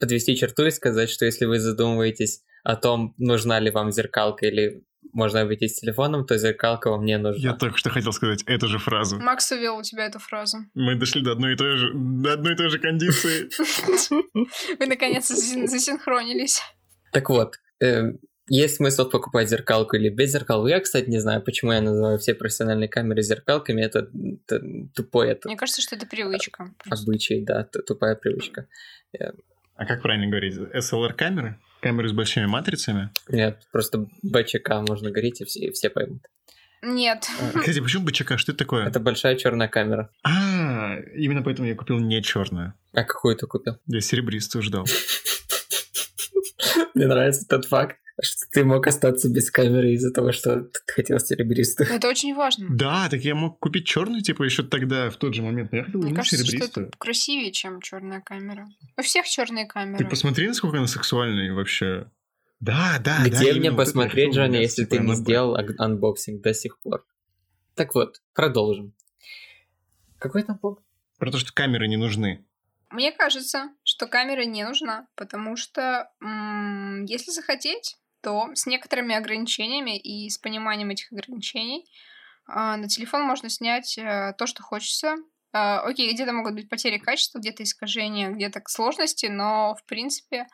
подвести черту и сказать, что если вы задумываетесь о том, нужна ли вам зеркалка или можно обойтись телефоном, то зеркалка вам не нужна. Я только что хотел сказать эту же фразу. Макс увел у тебя эту фразу. Мы дошли до одной и той же, до одной и той же кондиции. Вы наконец-то засинхронились. Так вот, есть смысл покупать зеркалку или без зеркалку? Я, кстати, не знаю, почему я называю все профессиональные камеры зеркалками. Это тупое... Мне кажется, что это привычка. Обычай, да, тупая привычка. А как правильно говорить? эс эл ар-камеры? Камеры с большими матрицами? Нет, просто бэ че ка можно говорить, и все, и все поймут. Нет. Кстати, почему бэ че ка? Что это такое? Это большая черная камера. А, именно поэтому я купил не черную. А какую ты купил? Я серебристую ждал. Мне нравится тот факт, что ты мог остаться без камеры из-за того, что ты хотел серебристую. Это очень важно. Да, так я мог купить черную, типа, еще тогда, в тот же момент. Но я хотел именно серебристую. Мне кажется, что это красивее, чем черная камера. У всех черные камеры. Ты посмотри, насколько она сексуальная вообще. Да, да, где да. Где мне посмотреть, Женя, если ты не сделал анбоксинг до сих пор? Так вот, продолжим. Какой там пункт? Про то, что камеры не нужны. Мне кажется, что камера не нужна, потому что м- если захотеть, то с некоторыми ограничениями и с пониманием этих ограничений э, на телефон можно снять э, то, что хочется. Э, окей, где-то могут быть потери качества, где-то искажения, где-то сложности, но, в принципе,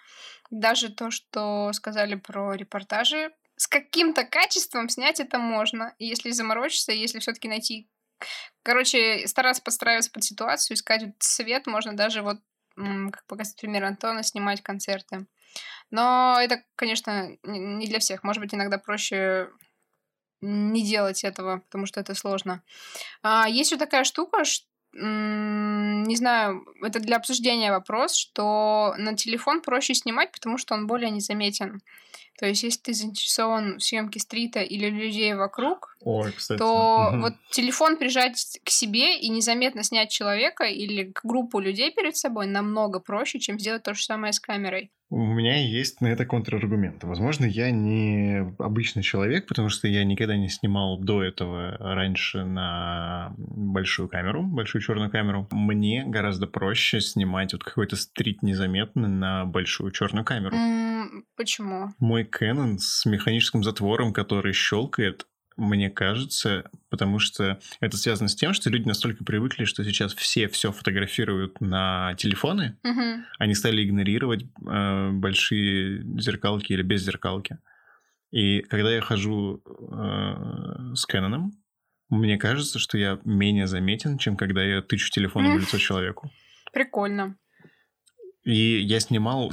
даже то, что сказали про репортажи, с каким-то качеством снять это можно, если заморочиться, если все-таки найти... Короче, стараться подстраиваться под ситуацию, искать цвет, можно даже вот, как показывает пример Антона, снимать концерты. Но это, конечно, не для всех. Может быть, иногда проще не делать этого, потому что это сложно. А есть еще такая штука, что, не знаю, это для обсуждения вопрос, что на телефон проще снимать, потому что он более незаметен. То есть, если ты заинтересован в съемке стрита или людей вокруг, Ой, то угу. вот телефон прижать к себе и незаметно снять человека или группу людей перед собой намного проще, чем сделать то же самое с камерой. У меня есть на это контраргумент. Возможно, я не обычный человек, потому что я никогда не снимал до этого раньше на большую камеру, большую черную камеру. Мне гораздо проще снимать вот какой-то стрит незаметно на большую черную камеру. М-м, почему? Мой Canon с механическим затвором, который щелкает, мне кажется, потому что это связано с тем, что люди настолько привыкли, что сейчас все все фотографируют на телефоны, угу. они стали игнорировать э, большие зеркалки или без зеркалки. И когда я хожу э, с Canon, мне кажется, что я менее заметен, чем когда я тычу телефоном в лицо человеку. Прикольно. И я снимал...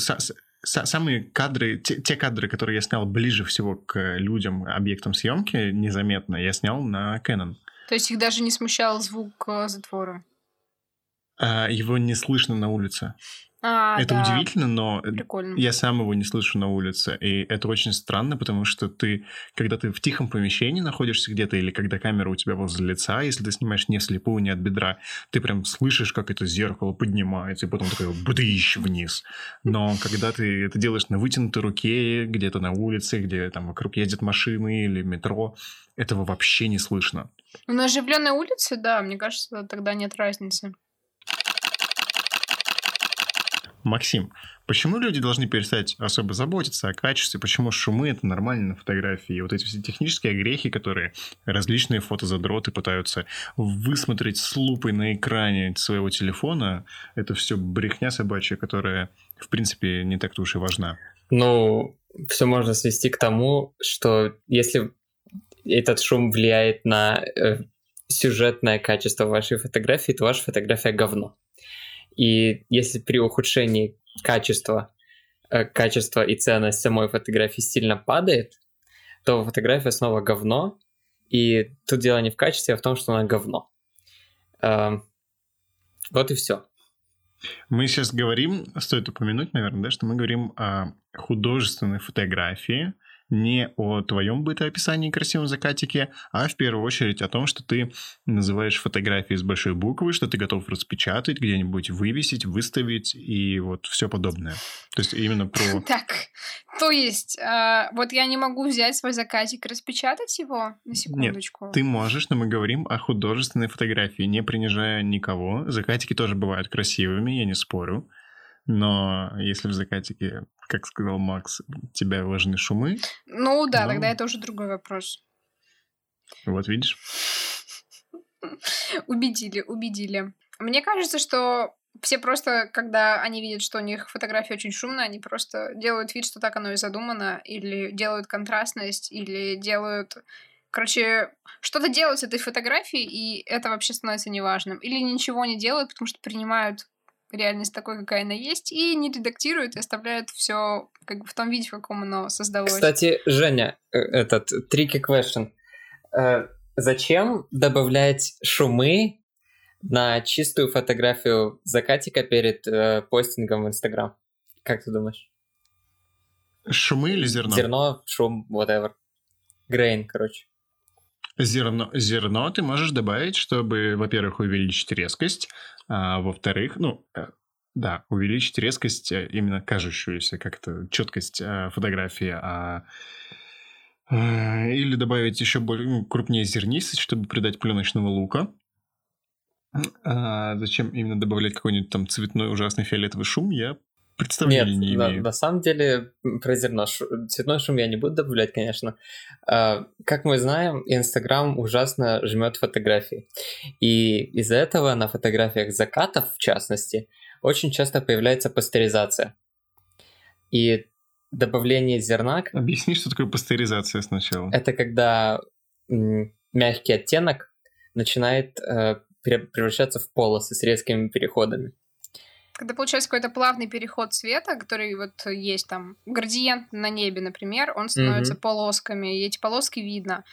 Самые кадры, те, те кадры, которые я снял ближе всего к людям, объектам съемки, незаметно, я снял на Canon. То есть их даже не смущал звук затвора? А, его не слышно на улице. А, это да. удивительно, но Прикольно. Я сам его не слышу на улице. И это очень странно, потому что ты, когда ты в тихом помещении находишься где-то, или когда камера у тебя возле лица, если ты снимаешь не вслепую, не от бедра, ты прям слышишь, как это зеркало поднимается, и потом такое бдыщ вниз. Но когда ты это делаешь на вытянутой руке, где-то на улице, где там вокруг ездят машины или метро, этого вообще не слышно. На оживленной улице, да, мне кажется, тогда нет разницы. Максим, почему люди должны перестать особо заботиться о качестве? Почему шумы — это нормально на фотографии? И вот эти все технические огрехи, которые различные фотозадроты пытаются высмотреть с лупой на экране своего телефона, это все брехня собачья, которая, в принципе, не так-то уж и важна. Ну, все можно свести к тому, что если этот шум влияет на сюжетное качество вашей фотографии, то ваша фотография — говно. И если при ухудшении качества, э, качество и ценность самой фотографии сильно падает, то фотография снова говно. И тут дело не в качестве, а в том, что она говно. Э, вот и все. Мы сейчас говорим, стоит упомянуть, наверное, да, что мы говорим о художественной фотографии, не о твоем бытоописании и красивом закатике, а в первую очередь о том, что ты называешь фотографии с большой буквы, что ты готов распечатать, где-нибудь вывесить, выставить и вот все подобное. То есть именно про... Так, то есть э, вот я не могу взять свой закатик и распечатать его? На секундочку. Нет, ты можешь, но мы говорим о художественной фотографии, не принижая никого. Закатики тоже бывают красивыми, я не спорю. Но если в закатике, как сказал Макс, у тебя важны шумы... Ну да, но... тогда это уже другой вопрос. Вот видишь. Убедили, убедили. Мне кажется, что все просто, когда они видят, что у них фотография очень шумная, они просто делают вид, что так оно и задумано, или делают контрастность, или делают... Короче, что-то делают с этой фотографией, и это вообще становится неважным. Или ничего не делают, потому что принимают... реальность такой, какая она есть, и не редактирует, и оставляет все как бы в том виде, в каком оно создалось. Кстати, Женя, этот tricky question. Э, зачем добавлять шумы на чистую фотографию закатика перед э, постингом в Instagram? Как ты думаешь? Шумы или зерно? Зерно, шум, whatever. Grain, короче. Зерно, зерно ты можешь добавить, чтобы, во-первых, увеличить резкость, а во-вторых, ну, да, увеличить резкость, именно кажущуюся, как-то четкость а, фотографии, а, а, или добавить еще более, крупнее зернистость, чтобы придать пленочного лука. А, зачем именно добавлять какой-нибудь там цветной ужасный фиолетовый шум, я представления Нет, не имею. Нет, на, на самом деле, про зерно, шу, цветной шум я не буду добавлять, конечно. А, как мы знаем, Инстаграм ужасно жмет фотографии. И из-за этого на фотографиях закатов, в частности, очень часто появляется пастеризация. И добавление зерна. Объясни, что такое пастеризация сначала. Это когда мягкий оттенок начинает э, превращаться в полосы с резкими переходами. Когда получается какой-то плавный переход цвета, который вот есть там, градиент на небе, например, он становится mm-hmm. полосками, и эти полоски видно.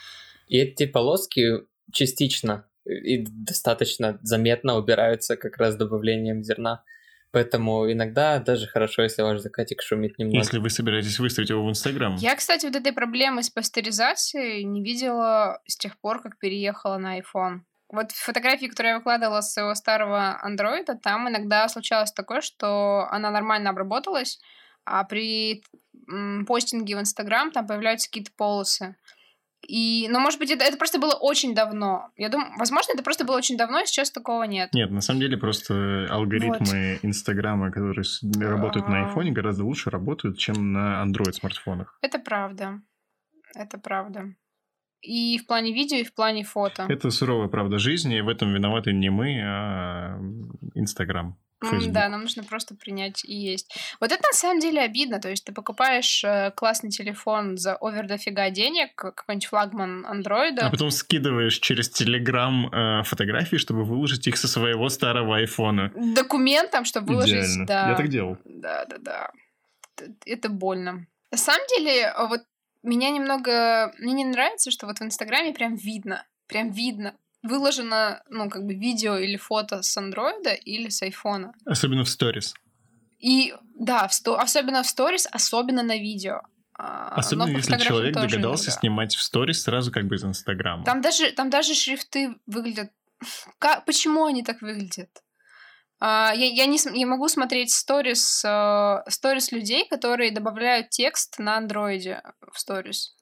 И эти полоски частично и достаточно заметно убираются как раз добавлением зерна. Поэтому иногда даже хорошо, если ваш закатик шумит немного. Если вы собираетесь выставить его в Инстаграм. Я, кстати, вот этой проблемы с пастеризацией не видела с тех пор, как переехала на iPhone. Вот фотографии, которые я выкладывала с своего старого андроида, там иногда случалось такое, что она нормально обработалась, а при постинге в Инстаграм там появляются какие-то полосы. И, ну, может быть, это, это просто было очень давно. Я думаю, возможно, это просто было очень давно, и сейчас такого нет. Нет, на самом деле просто алгоритмы вот. Инстаграма, которые работают А-а-а. на айфоне, гораздо лучше работают, чем на андроид-смартфонах. Это правда. Это правда. И в плане видео, и в плане фото. Это суровая правда жизни, и в этом виноваты не мы, а Инстаграм. Mm, да, нам нужно просто принять и есть. Вот это на самом деле обидно, то есть ты покупаешь классный телефон за овер дофига денег, какой-нибудь флагман андроида. А потом скидываешь через Telegram э, фотографии, чтобы выложить их со своего старого айфона. Документом, чтобы выложить. Идеально. Да. Я так делал. Да-да-да. Это больно. На самом деле, вот меня немного... Мне не нравится, что вот в Инстаграме прям видно, прям видно. Выложено, ну, как бы, видео или фото с андроида или с айфона. Особенно в сторис. И, да, в сто... особенно в сторис, особенно на видео. Особенно если человек догадался иногда снимать в сторис сразу как бы из Инстаграма. Там даже, там даже шрифты выглядят... Как... Почему они так выглядят? Я, я, не, я могу смотреть сторис, сторис людей, которые добавляют текст на андроиде в сторис.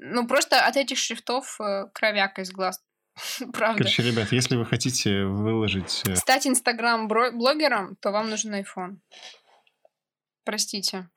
Ну, просто от этих шрифтов кровяка из глаз. Правда. Короче, ребят, если вы хотите выложить... Стать инстаграм-блогером, то вам нужен iPhone. Простите.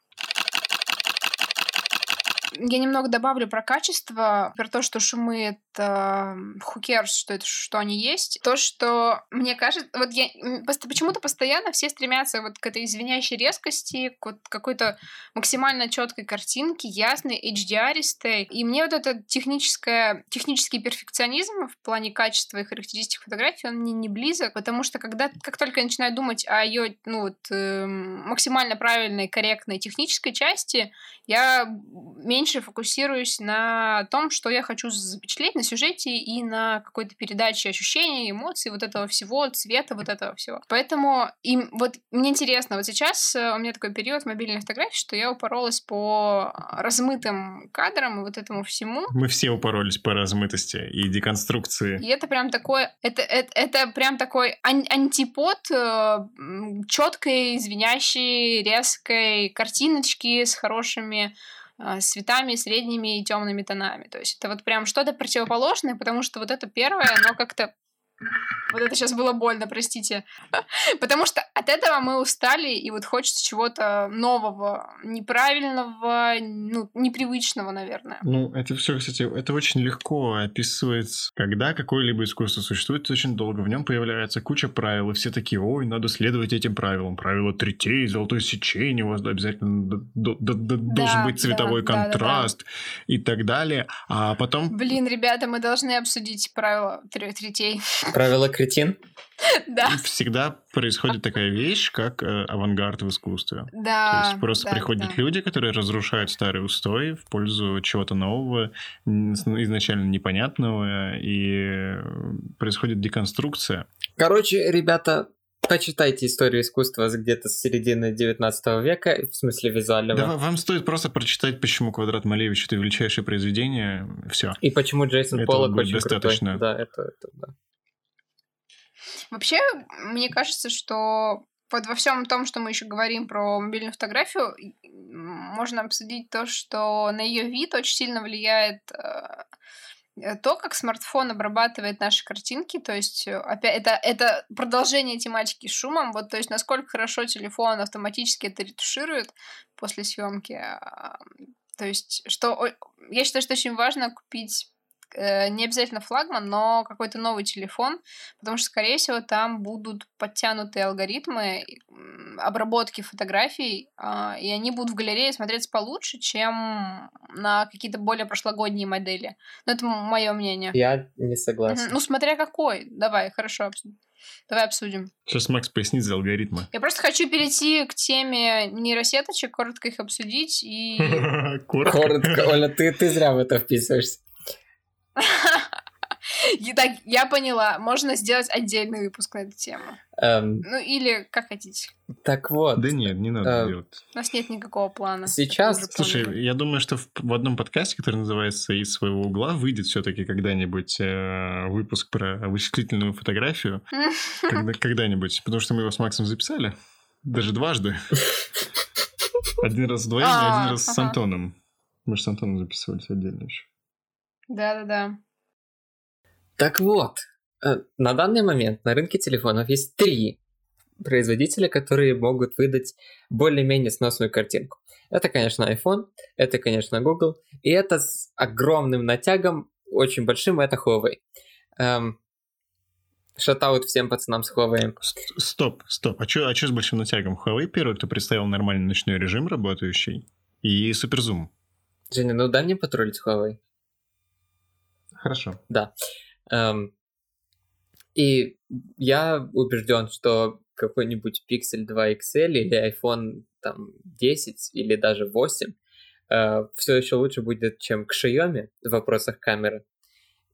Я немного добавлю про качество. Про то, что шумы, это who cares, что, это, что они есть. То, что мне кажется... Вот я почему-то постоянно все стремятся вот к этой извиняющей резкости, к вот какой-то максимально четкой картинке, ясной, эйч ди ар-истой. И мне вот этот техническое, технический перфекционизм в плане качества и характеристик фотографий, он мне не близок, потому что когда, как только я начинаю думать о ее ну, вот, э, максимально правильной, корректной технической части, я... меньше фокусируюсь на том, что я хочу запечатлеть на сюжете и на какой-то передаче ощущений, эмоций, вот этого всего, цвета, вот этого всего. Поэтому им, вот мне интересно, вот сейчас у меня такой период мобильной фотографии, что я упоролась по размытым кадрам и вот этому всему. Мы все упоролись по размытости и деконструкции. И это прям такой, это, это, это прям такой ан- антипод четкой, звенящей, резкой картиночки с хорошими с цветами, средними и темными тонами. То есть это вот прям что-то противоположное, потому что вот это первое, оно как-то... Вот это сейчас было больно, простите. Потому что от этого мы устали, и вот хочется чего-то нового, неправильного, ну, непривычного, наверное. Ну, это все, кстати, это очень легко описывается. Когда какое-либо искусство существует очень долго, в нем появляется куча правил, и все такие, ой, надо следовать этим правилам. Правило третей, золотое сечение, у вас обязательно да, да, да, должен быть цветовой да, контраст да, да, да. и так далее. А потом... Блин, ребята, мы должны обсудить правила третей. Правила кретин? Да. Всегда происходит такая вещь, как э, авангард в искусстве. Да. То есть просто да, приходят да. люди, которые разрушают старый устой в пользу чего-то нового, изначально непонятного, и происходит деконструкция. Короче, ребята, почитайте историю искусства где-то с середины девятнадцатого века, в смысле визуального. Да, вам стоит просто прочитать, почему Квадрат Малевич — это величайшее произведение, все. И почему Джейсон Поллок очень достаточно. Крутой. Да, это, это да. Вообще, мне кажется, что вот во всем том, что мы еще говорим про мобильную фотографию, можно обсудить то, что на ее вид очень сильно влияет то, как смартфон обрабатывает наши картинки. То есть, опять это, это продолжение тематики с шумом. Вот, то есть, насколько хорошо телефон автоматически это ретуширует после съемки. То есть, что я считаю, что очень важно купить не обязательно флагман, но какой-то новый телефон, потому что, скорее всего, там будут подтянутые алгоритмы обработки фотографий, и они будут в галерее смотреться получше, чем на какие-то более прошлогодние модели. Но это мое мнение. Я не согласен. Ну, смотря какой. Давай, хорошо, обсудим. Давай обсудим. Сейчас Макс пояснит за алгоритмы. Я просто хочу перейти к теме нейросеточек, коротко их обсудить и... Коротко, Оля, ты зря в это вписываешься. Итак, я поняла, можно сделать отдельный выпуск на эту тему. Ну или как хотите. Так вот. Да нет, не надо делать. У нас нет никакого плана. Сейчас. Слушай, я думаю, что в одном подкасте, который называется «Из своего угла», выйдет все-таки когда-нибудь выпуск про вычислительную фотографию. Когда-нибудь. Потому что мы его с Максом записали. Даже дважды. Один раз вдвоем, а один раз с Антоном. Мы же с Антоном записывались отдельно еще. Да-да-да. Так вот, на данный момент на рынке телефонов есть три производителя, которые могут выдать более-менее сносную картинку. Это, конечно, iPhone, это, конечно, Google, и это с огромным натягом, очень большим, это Huawei. Эм, шатаут всем пацанам с Huawei. Стоп, стоп, а что а с большим натягом? Huawei первый, кто представил нормальный ночной режим работающий, и суперзум. Женя, ну дай мне потроллить Huawei. Хорошо. Да. Um, и я убежден, что какой-нибудь Pixel два икс эль или iPhone там, десять или даже восемь uh, все еще лучше будет, чем к Xiaomi в вопросах камеры.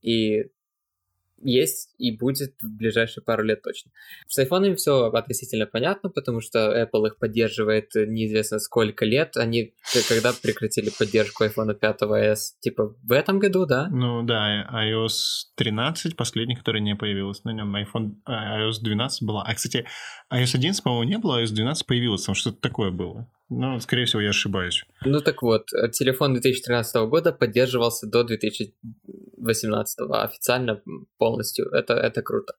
И есть и будет в ближайшие пару лет точно. С iPhone'ами все относительно понятно, потому что Apple их поддерживает неизвестно сколько лет. Они когда прекратили поддержку iPhone пять эс? Типа в этом году, да? Ну да, iOS тринадцать, последний, который не появился на нем. iPhone, iOS двенадцать была. А, кстати, iOS одиннадцать, по-моему, не было, iOS двенадцать появилось, там что-то такое было. Ну, скорее всего, я ошибаюсь. Ну так вот, телефон две тысячи тринадцатого года поддерживался до две тысячи восемнадцатого официально полностью. Это, это круто.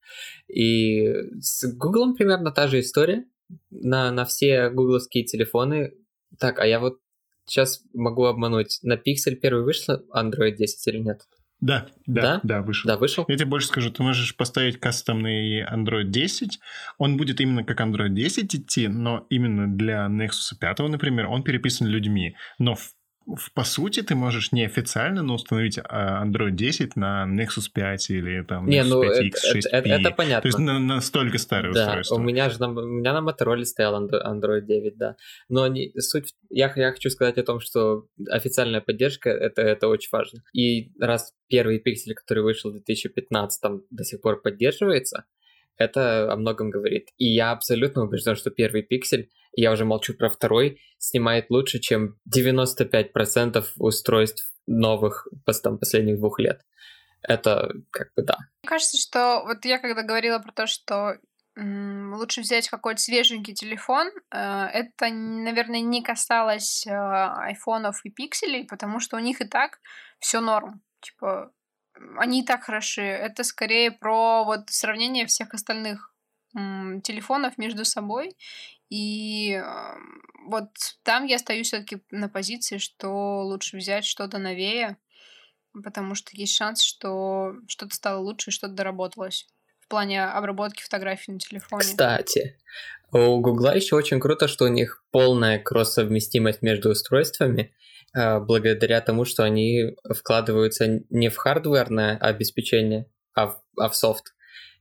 И с Гуглом примерно та же история. На, на все гугловские телефоны. Так, а я вот сейчас могу обмануть. На Pixel первый вышел Android десять или нет? Да, да, да, да, вышел. Да, вышел. Я тебе больше скажу, ты можешь поставить кастомный Android десять, он будет именно как Android десять идти, но именно для Nexus пять, например, он переписан людьми, но в, в, по сути ты можешь неофициально, но установить Android десять на Nexus пять или там Nexus Не, ну, пять икс, шесть пи. Это, это понятно. То есть на, настолько старое да, устройство. У меня же на, у меня на Motorola стоял Android девять, да. Но не, суть, я, я хочу сказать о том, что официальная поддержка, это, это очень важно. И раз первый пиксель, который вышел в две тысячи пятнадцатом, там до сих пор поддерживается, это о многом говорит. И я абсолютно убежден, что первый пиксель, я уже молчу про второй, снимает лучше, чем девяносто пять процентов устройств новых там, последних двух лет. Это как бы да. Мне кажется, что вот я когда говорила про то, что лучше взять какой-то свеженький телефон. Это, наверное, не касалось айфонов и пикселей, потому что у них и так все норм. Типа, они и так хороши. Это скорее про вот сравнение всех остальных м, телефонов между собой. И э, вот там я стою все-таки на позиции, что лучше взять что-то новее, потому что есть шанс, что что-то стало лучше и что-то доработалось. В плане обработки фотографий на телефоне. Кстати, у Гугла еще очень круто, что у них полная кросс-совместимость между устройствами, э, благодаря тому, что они вкладываются не в хардверное обеспечение, а в, а в софт.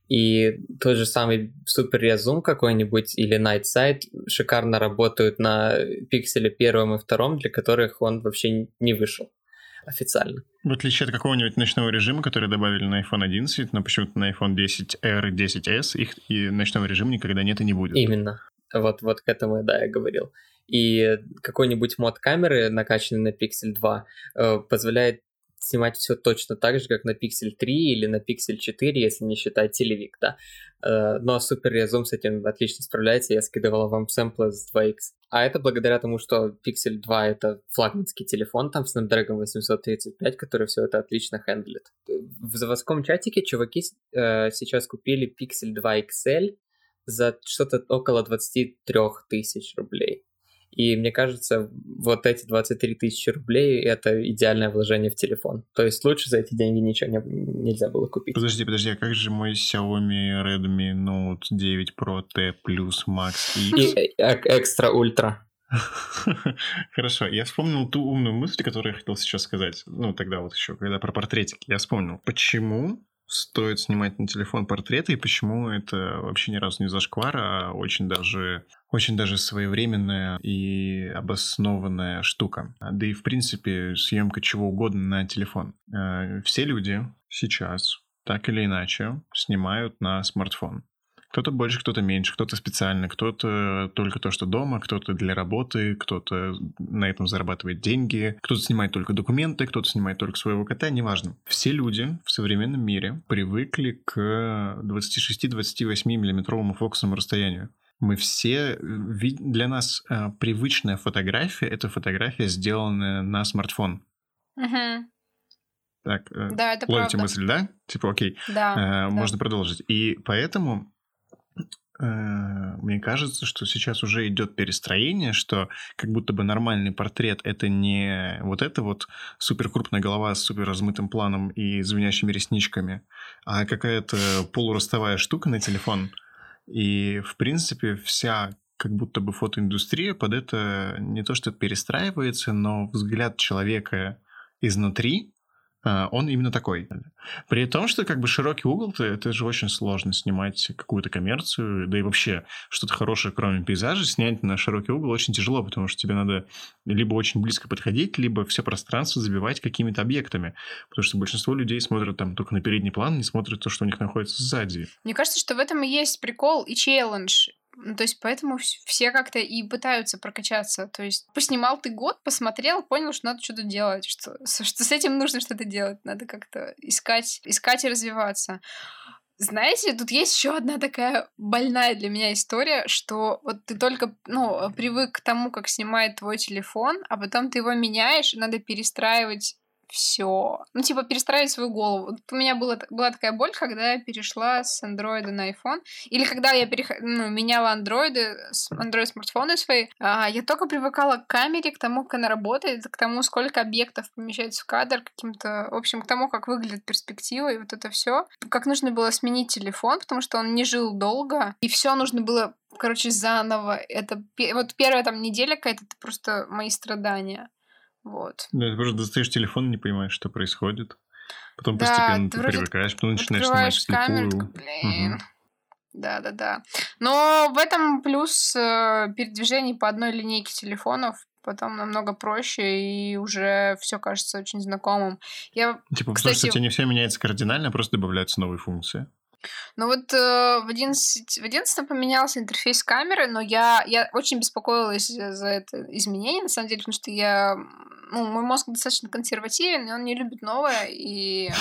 И тот же самый SuperRes Zoom какой-нибудь или Night Sight шикарно работают на пикселе первом и втором, для которых он вообще не вышел официально. В отличие от какого-нибудь ночного режима, который добавили на iPhone одиннадцать, но почему-то на iPhone десять эр и десять эс, их и ночного режима никогда нет и не будет. Именно. Вот, вот к этому, да, я говорил. И какой-нибудь мод камеры, накачанный на Pixel два, позволяет снимать все точно так же, как на Pixel три или на Pixel четыре, если не считать телевик, да. Но SuperRes Zoom с этим отлично справляется, я скидывал вам сэмплы с два икс. А это благодаря тому, что Pixel два — это флагманский телефон, там Snapdragon восемьсот тридцать пять, который все это отлично хендлит. В заводском чатике чуваки э, сейчас купили Pixel два икс эль за что-то около двадцать три тысячи рублей. И мне кажется, вот эти двадцать три тысячи рублей – это идеальное вложение в телефон. То есть лучше за эти деньги ничего не, нельзя было купить. Подожди, подожди, а как же мой Xiaomi Redmi Note девять Pro T плюс Max X? И Extra Ultra. Хорошо, я вспомнил ту умную мысль, которую я хотел сейчас сказать. Ну, тогда вот еще, когда про портретики. Я вспомнил, почему стоит снимать на телефон портреты, и почему это вообще ни разу не зашквар, а очень даже, очень даже своевременная и обоснованная штука. Да и, в принципе, съемка чего угодно на телефон. Все люди сейчас, так или иначе, снимают на смартфон. Кто-то больше, кто-то меньше, кто-то специально, кто-то только то, что дома, кто-то для работы, кто-то на этом зарабатывает деньги, кто-то снимает только документы, кто-то снимает только своего кота, неважно. Все люди в современном мире привыкли к двадцать шесть - двадцать восемь миллиметровому фокусному расстоянию. Мы все... Для нас привычная фотография — это фотография, сделанная на смартфон. Uh-huh. Так, да, это ловите правда. Мысль, да? Типа, окей, да, а, да. Можно продолжить. И поэтому... Мне кажется, что сейчас уже идет перестроение, что как будто бы нормальный портрет — это не вот эта вот суперкрупная голова с суперразмытым планом и звенящими ресничками, а какая-то полуростовая штука на телефон. И, в принципе, вся как будто бы фотоиндустрия под это не то что перестраивается, но взгляд человека изнутри, он именно такой. При том, что как бы широкий угол-то, это же очень сложно снимать какую-то коммерцию, да и вообще что-то хорошее, кроме пейзажа, снять на широкий угол очень тяжело, потому что тебе надо либо очень близко подходить, либо все пространство забивать какими-то объектами, потому что большинство людей смотрят там только на передний план, не смотрят то, что у них находится сзади. Мне кажется, что в этом и есть прикол и челлендж. Ну, то есть, поэтому все как-то и пытаются прокачаться. То есть, поснимал ты год, посмотрел, понял, что надо что-то делать, что, что с этим нужно что-то делать. Надо как-то искать, искать и развиваться. Знаете, тут есть еще одна такая больная для меня история, что вот ты только, ну, привык к тому, как снимает твой телефон, а потом ты его меняешь, и надо перестраивать все. Ну, типа, перестраивать свою голову. Вот у меня была, была такая боль, когда я перешла с Android на iPhone. Или когда я перех... ну, меняла Android, Android-смартфоны свои. А, я только привыкала к камере, к тому, как она работает, к тому, сколько объектов помещается в кадр, каким-то... В общем, к тому, как выглядит перспектива и вот это все. Как нужно было сменить телефон, потому что он не жил долго. И все нужно было, короче, заново. Это... Вот первая там неделя какая-то, это просто мои страдания. Вот. Да, ты просто достаешь телефон, не понимаешь, что происходит. Потом да, постепенно ты привыкаешь, потом начинаешь снимать вслепую. Камеру, блин. Угу. Да, да, да. Но в этом плюс э, передвижение по одной линейке телефонов. Потом намного проще, и уже все кажется очень знакомым. Я, типа, кстати, потому что у тебя не все меняется кардинально, просто добавляются новые функции. Ну вот э, в одиннадцатом поменялся интерфейс камеры, но я, я очень беспокоилась за это изменение, на самом деле, потому что я... Ну, мой мозг достаточно консервативен, и он не любит новое, и... Э,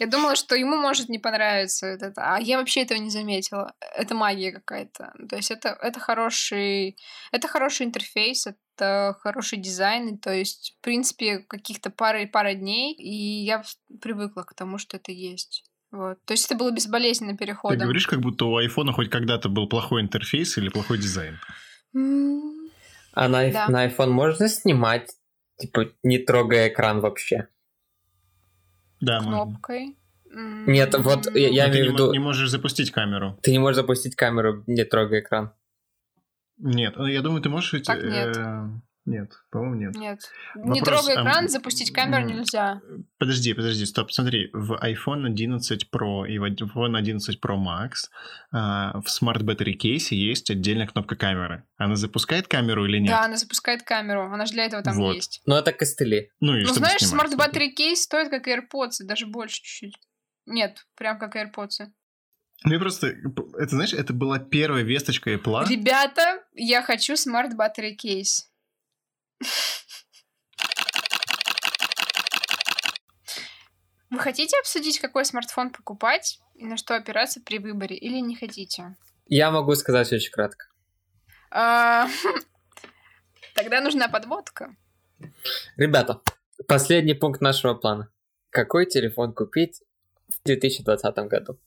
я думала, что ему может не понравиться это, а я вообще этого не заметила. Это магия какая-то. То есть это, это, хороший, это хороший интерфейс, это хороший дизайн, и, то есть, в принципе, каких-то пары, пара дней, и я привыкла к тому, что это есть. Вот. То есть это было безболезненно переходом. Ты говоришь, как будто у айфона хоть когда-то был плохой интерфейс или плохой дизайн. Mm-hmm. А на, да. на iPhone можно снимать, типа, не трогая экран вообще? Да, кнопкой. Можно. Нет, вот mm-hmm. я, я имею в виду... Ты не можешь запустить камеру. Ты не можешь запустить камеру, не трогая экран. Нет, я думаю, ты можешь... Так нет. Нет, по-моему, нет. Нет. Вопрос, не трогай экран, а... запустить камеру нельзя. Подожди, подожди, стоп, смотри. В iPhone одиннадцать Pro и в iPhone одиннадцать Pro Max а, в Smart Battery кейсе есть отдельная кнопка камеры. Она запускает камеру или нет? Да, она запускает камеру. Она же для этого там вот. Есть. Ну, это костыли. Ну, и ну знаешь, снимать, Smart Battery кейс стоит как AirPods, даже больше чуть-чуть. Нет, прям как AirPods. Мне просто... Это, знаешь, это была первая весточка Apple. Ребята, я хочу Smart Battery кейс. Вы хотите обсудить, какой смартфон покупать и на что опираться при выборе, или не хотите? Я могу сказать очень кратко. Тогда нужна подводка. Ребята, последний пункт нашего плана. Какой телефон купить в две тысячи двадцатом году?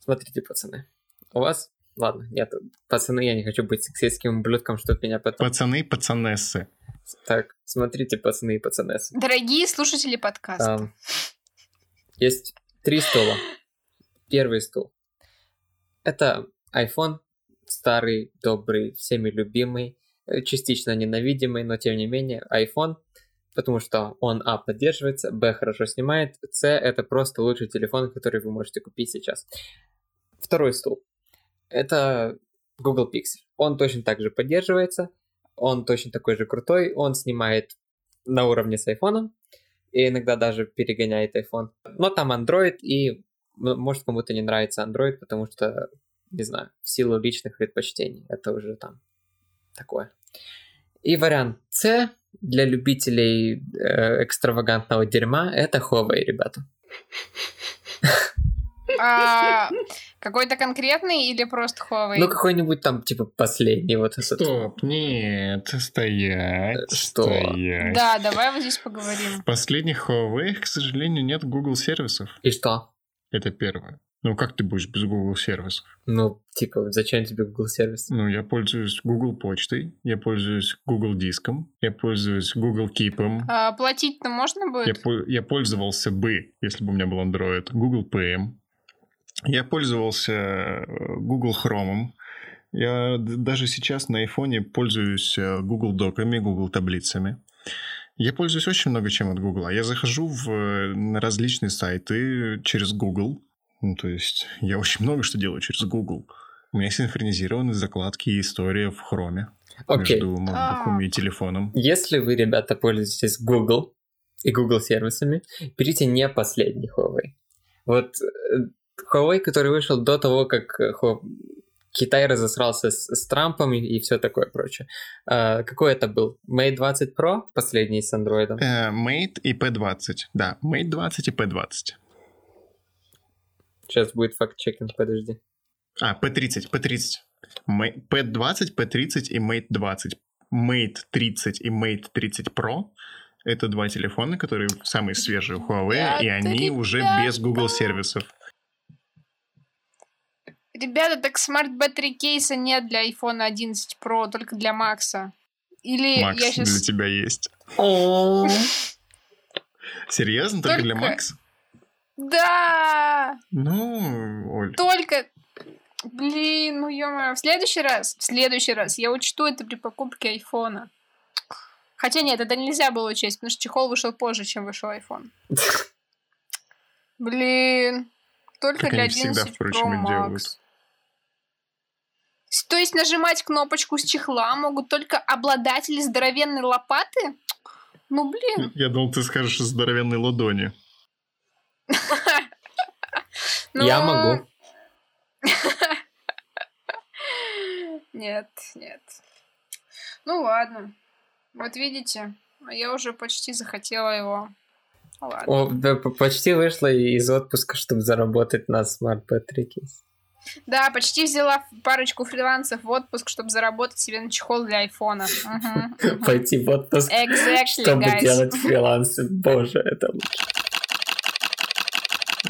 Смотрите, пацаны, у вас Ладно, нет, пацаны, я не хочу быть сексистским ублюдком, чтобы меня потом... Пацаны и пацанессы. Так, смотрите, пацаны и пацанессы. Дорогие слушатели подкаста. Там есть три стула. Первый стул. Это iPhone, старый, добрый, всеми любимый, частично ненавидимый, но тем не менее iPhone, потому что он а. поддерживается, б. хорошо снимает, с. это просто лучший телефон, который вы можете купить сейчас. Второй стул. Это Google Pixel. Он точно так же поддерживается, он точно такой же крутой, он снимает на уровне с iPhone, и иногда даже перегоняет iPhone. Но там Android, и может кому-то не нравится Android, потому что, не знаю, в силу личных предпочтений. Это уже там такое. И вариант С для любителей э, экстравагантного дерьма — это Huawei, ребята. А какой-то конкретный или просто Huawei? Ну, какой-нибудь там, типа, последний. Вот этот. Стоп, нет, стоять, Что? стоять. Да, давай вот здесь поговорим. В последних Huawei, к сожалению, нет Google сервисов. И что? Это первое. Ну, как ты будешь без Google сервисов? Ну, типа, зачем тебе Google сервис? Ну, я пользуюсь Google почтой, я пользуюсь Google диском, я пользуюсь Google Keep. А платить-то можно будет? Я, по- я пользовался бы, если бы у меня был Android, Google Pay. Я пользовался Google Chrome. Я даже сейчас на iPhone пользуюсь Google Доками, Google таблицами. Я пользуюсь очень много чем от Google. Я захожу в, на различные сайты через Google. Ну, то есть я очень много что делаю через Google. У меня синхронизированы закладки и история в Chrome okay. между MacBook'ом и телефоном. Если вы, ребята, пользуетесь Google и Google сервисами, берите не последний Huawei. Вот... Huawei, который вышел до того, как Китай разосрался с, с Трампом и, и все такое прочее. А, какой это был? Mate двадцать Pro, последний с Android? Uh, Mate и пи двадцать, да. Mate двадцать и пи двадцать. Сейчас будет факт-чекинг, подожди. А, пи тридцать, пи тридцать. Mate, пи двадцать, пи тридцать и Mate двадцать. Mate тридцать и Mate тридцать Pro. Это два телефона, которые самые свежие у Huawei, yeah, и они yeah, уже yeah. без Google сервисов. Ребята, так Smart Battery кейса нет для iPhone одиннадцать Pro, только для Макса. Или Макс, я сейчас... для тебя есть. Серьезно? Только для Макса? Да! Ну, Оль. Только... Блин, ну ё-моё. В следующий раз, в следующий раз я учту это при покупке iPhone. Хотя нет, это нельзя было учесть, потому что чехол вышел позже, чем вышел iPhone. Блин. Только как для одиннадцать Pro Max. То есть нажимать кнопочку с чехла могут только обладатели здоровенной лопаты? Ну, блин. Я думал, ты скажешь, что здоровенной ладони. Я могу. Нет, нет. Ну, ладно. Вот видите, я уже почти захотела его. О, да, почти вышла из отпуска, чтобы заработать на Smart Battery Case. Да, почти взяла парочку фрилансов в отпуск, чтобы заработать себе на чехол для айфона. Пойти в отпуск, чтобы делать фрилансы. Боже, это лучше.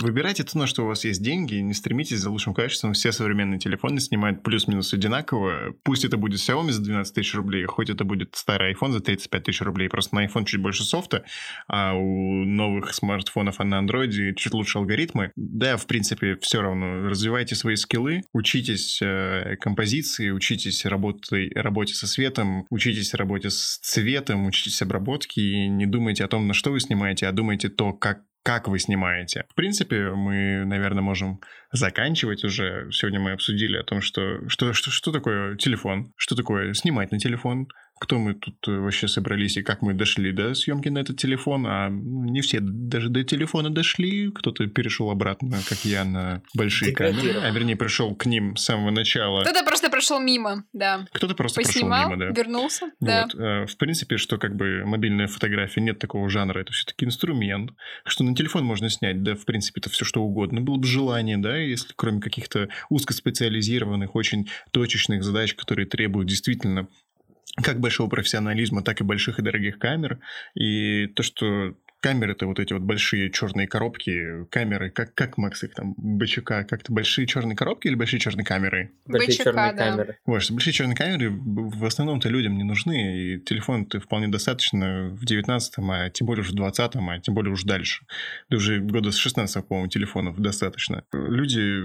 Выбирайте то, на что у вас есть деньги, и не стремитесь за лучшим качеством. Все современные телефоны снимают плюс-минус одинаково. Пусть это будет Xiaomi за двенадцать тысяч рублей, хоть это будет старый iPhone за тридцать пять тысяч рублей. Просто на iPhone чуть больше софта, а у новых смартфонов, а на Android чуть лучше алгоритмы. Да, в принципе, все равно. Развивайте свои скиллы, учитесь э, композиции, учитесь работы, работе со светом, учитесь работе с цветом, учитесь обработке и не думайте о том, на что вы снимаете, а думайте то, как Как вы снимаете? В принципе, мы, наверное, можем заканчивать уже. Сегодня мы обсудили о том, что, что, что, что такое телефон, что такое снимать на телефон, кто мы тут вообще собрались и как мы дошли до съемки на этот телефон. А не все даже до телефона дошли. Кто-то перешел обратно, как я, на большие камеры. А вернее, пришел к ним с самого начала. Кто-то просто прошел мимо, да. Кто-то просто поснимал, прошел мимо, да. вернулся, вот. да. В принципе, что как бы мобильная фотография, нет такого жанра. Это все-таки инструмент. Что на телефон можно снять, да, в принципе, это все что угодно. Было бы желание, да, если кроме каких-то узкоспециализированных, очень точечных задач, которые требуют действительно... как большого профессионализма, так и больших и дорогих камер. И то, что камеры-то вот эти вот большие черные коробки, камеры, как, как Макс их там, БЧК, как-то большие черные коробки или большие черные камеры? Большие БЧК, черные да. камеры. Вот, что большие черные камеры в основном-то людям не нужны, и телефон-то вполне достаточно в девятнадцатом, а тем более уже в двадцатом, а тем более уже дальше. Да уже года с шестнадцатого, по-моему, телефонов достаточно. Люди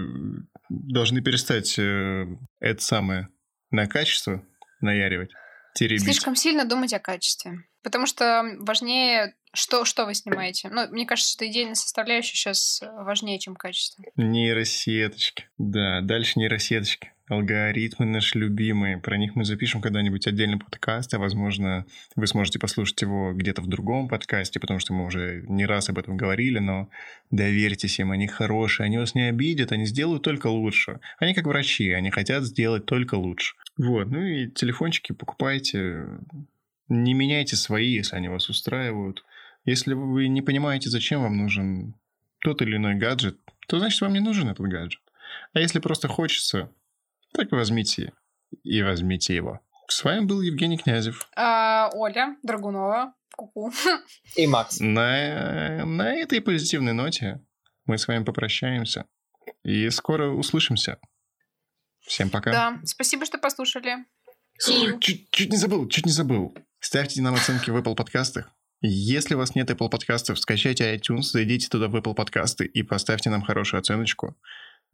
должны перестать это самое на качество наяривать, теребить. Слишком сильно думать о качестве. Потому что важнее, что, что вы снимаете. Ну, мне кажется, что идеальная составляющая сейчас важнее, чем качество. Нейросеточки. Да, дальше нейросеточки. Алгоритмы наши любимые. Про них мы запишем когда-нибудь отдельный подкаст, а, возможно, вы сможете послушать его где-то в другом подкасте, потому что мы уже не раз об этом говорили, но доверьтесь им, они хорошие, они вас не обидят, они сделают только лучше. Они как врачи, они хотят сделать только лучше. Вот, ну и телефончики покупайте... Не меняйте свои, если они вас устраивают. Если вы не понимаете, зачем вам нужен тот или иной гаджет, то значит, вам не нужен этот гаджет. А если просто хочется, так возьмите и возьмите его. С вами был Евгений Князев. А, Оля Драгунова. Ку-ку. И Макс. На, на этой позитивной ноте мы с вами попрощаемся. И скоро услышимся. Всем пока. Да, спасибо, что послушали. И... Чуть, чуть не забыл, чуть не забыл. Ставьте нам оценки в Apple подкастах. Если у вас нет Apple подкастов, скачайте iTunes, зайдите туда в Apple подкасты и поставьте нам хорошую оценочку.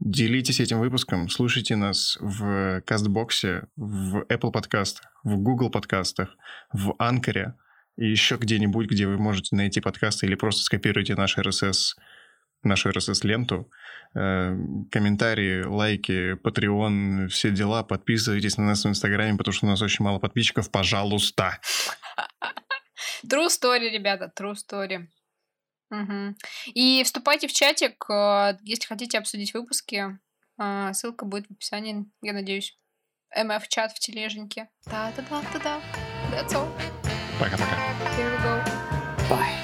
Делитесь этим выпуском, слушайте нас в CastBox, в Apple подкастах, в Google подкастах, в Anchor и еще где-нибудь, где вы можете найти подкасты или просто скопируйте наш эр эс эс, нашу эр эс эс-ленту, э, комментарии, лайки, Патреон, все дела. Подписывайтесь на нас в Инстаграме, потому что у нас очень мало подписчиков. Пожалуйста. True story, ребята, true story. Угу. И вступайте в чатик, если хотите обсудить выпуски. Ссылка будет в описании, я надеюсь. эм эф-чат в тележеньке. Да-да-да-да-да. That's all. Пока-пока. Here we go. Bye.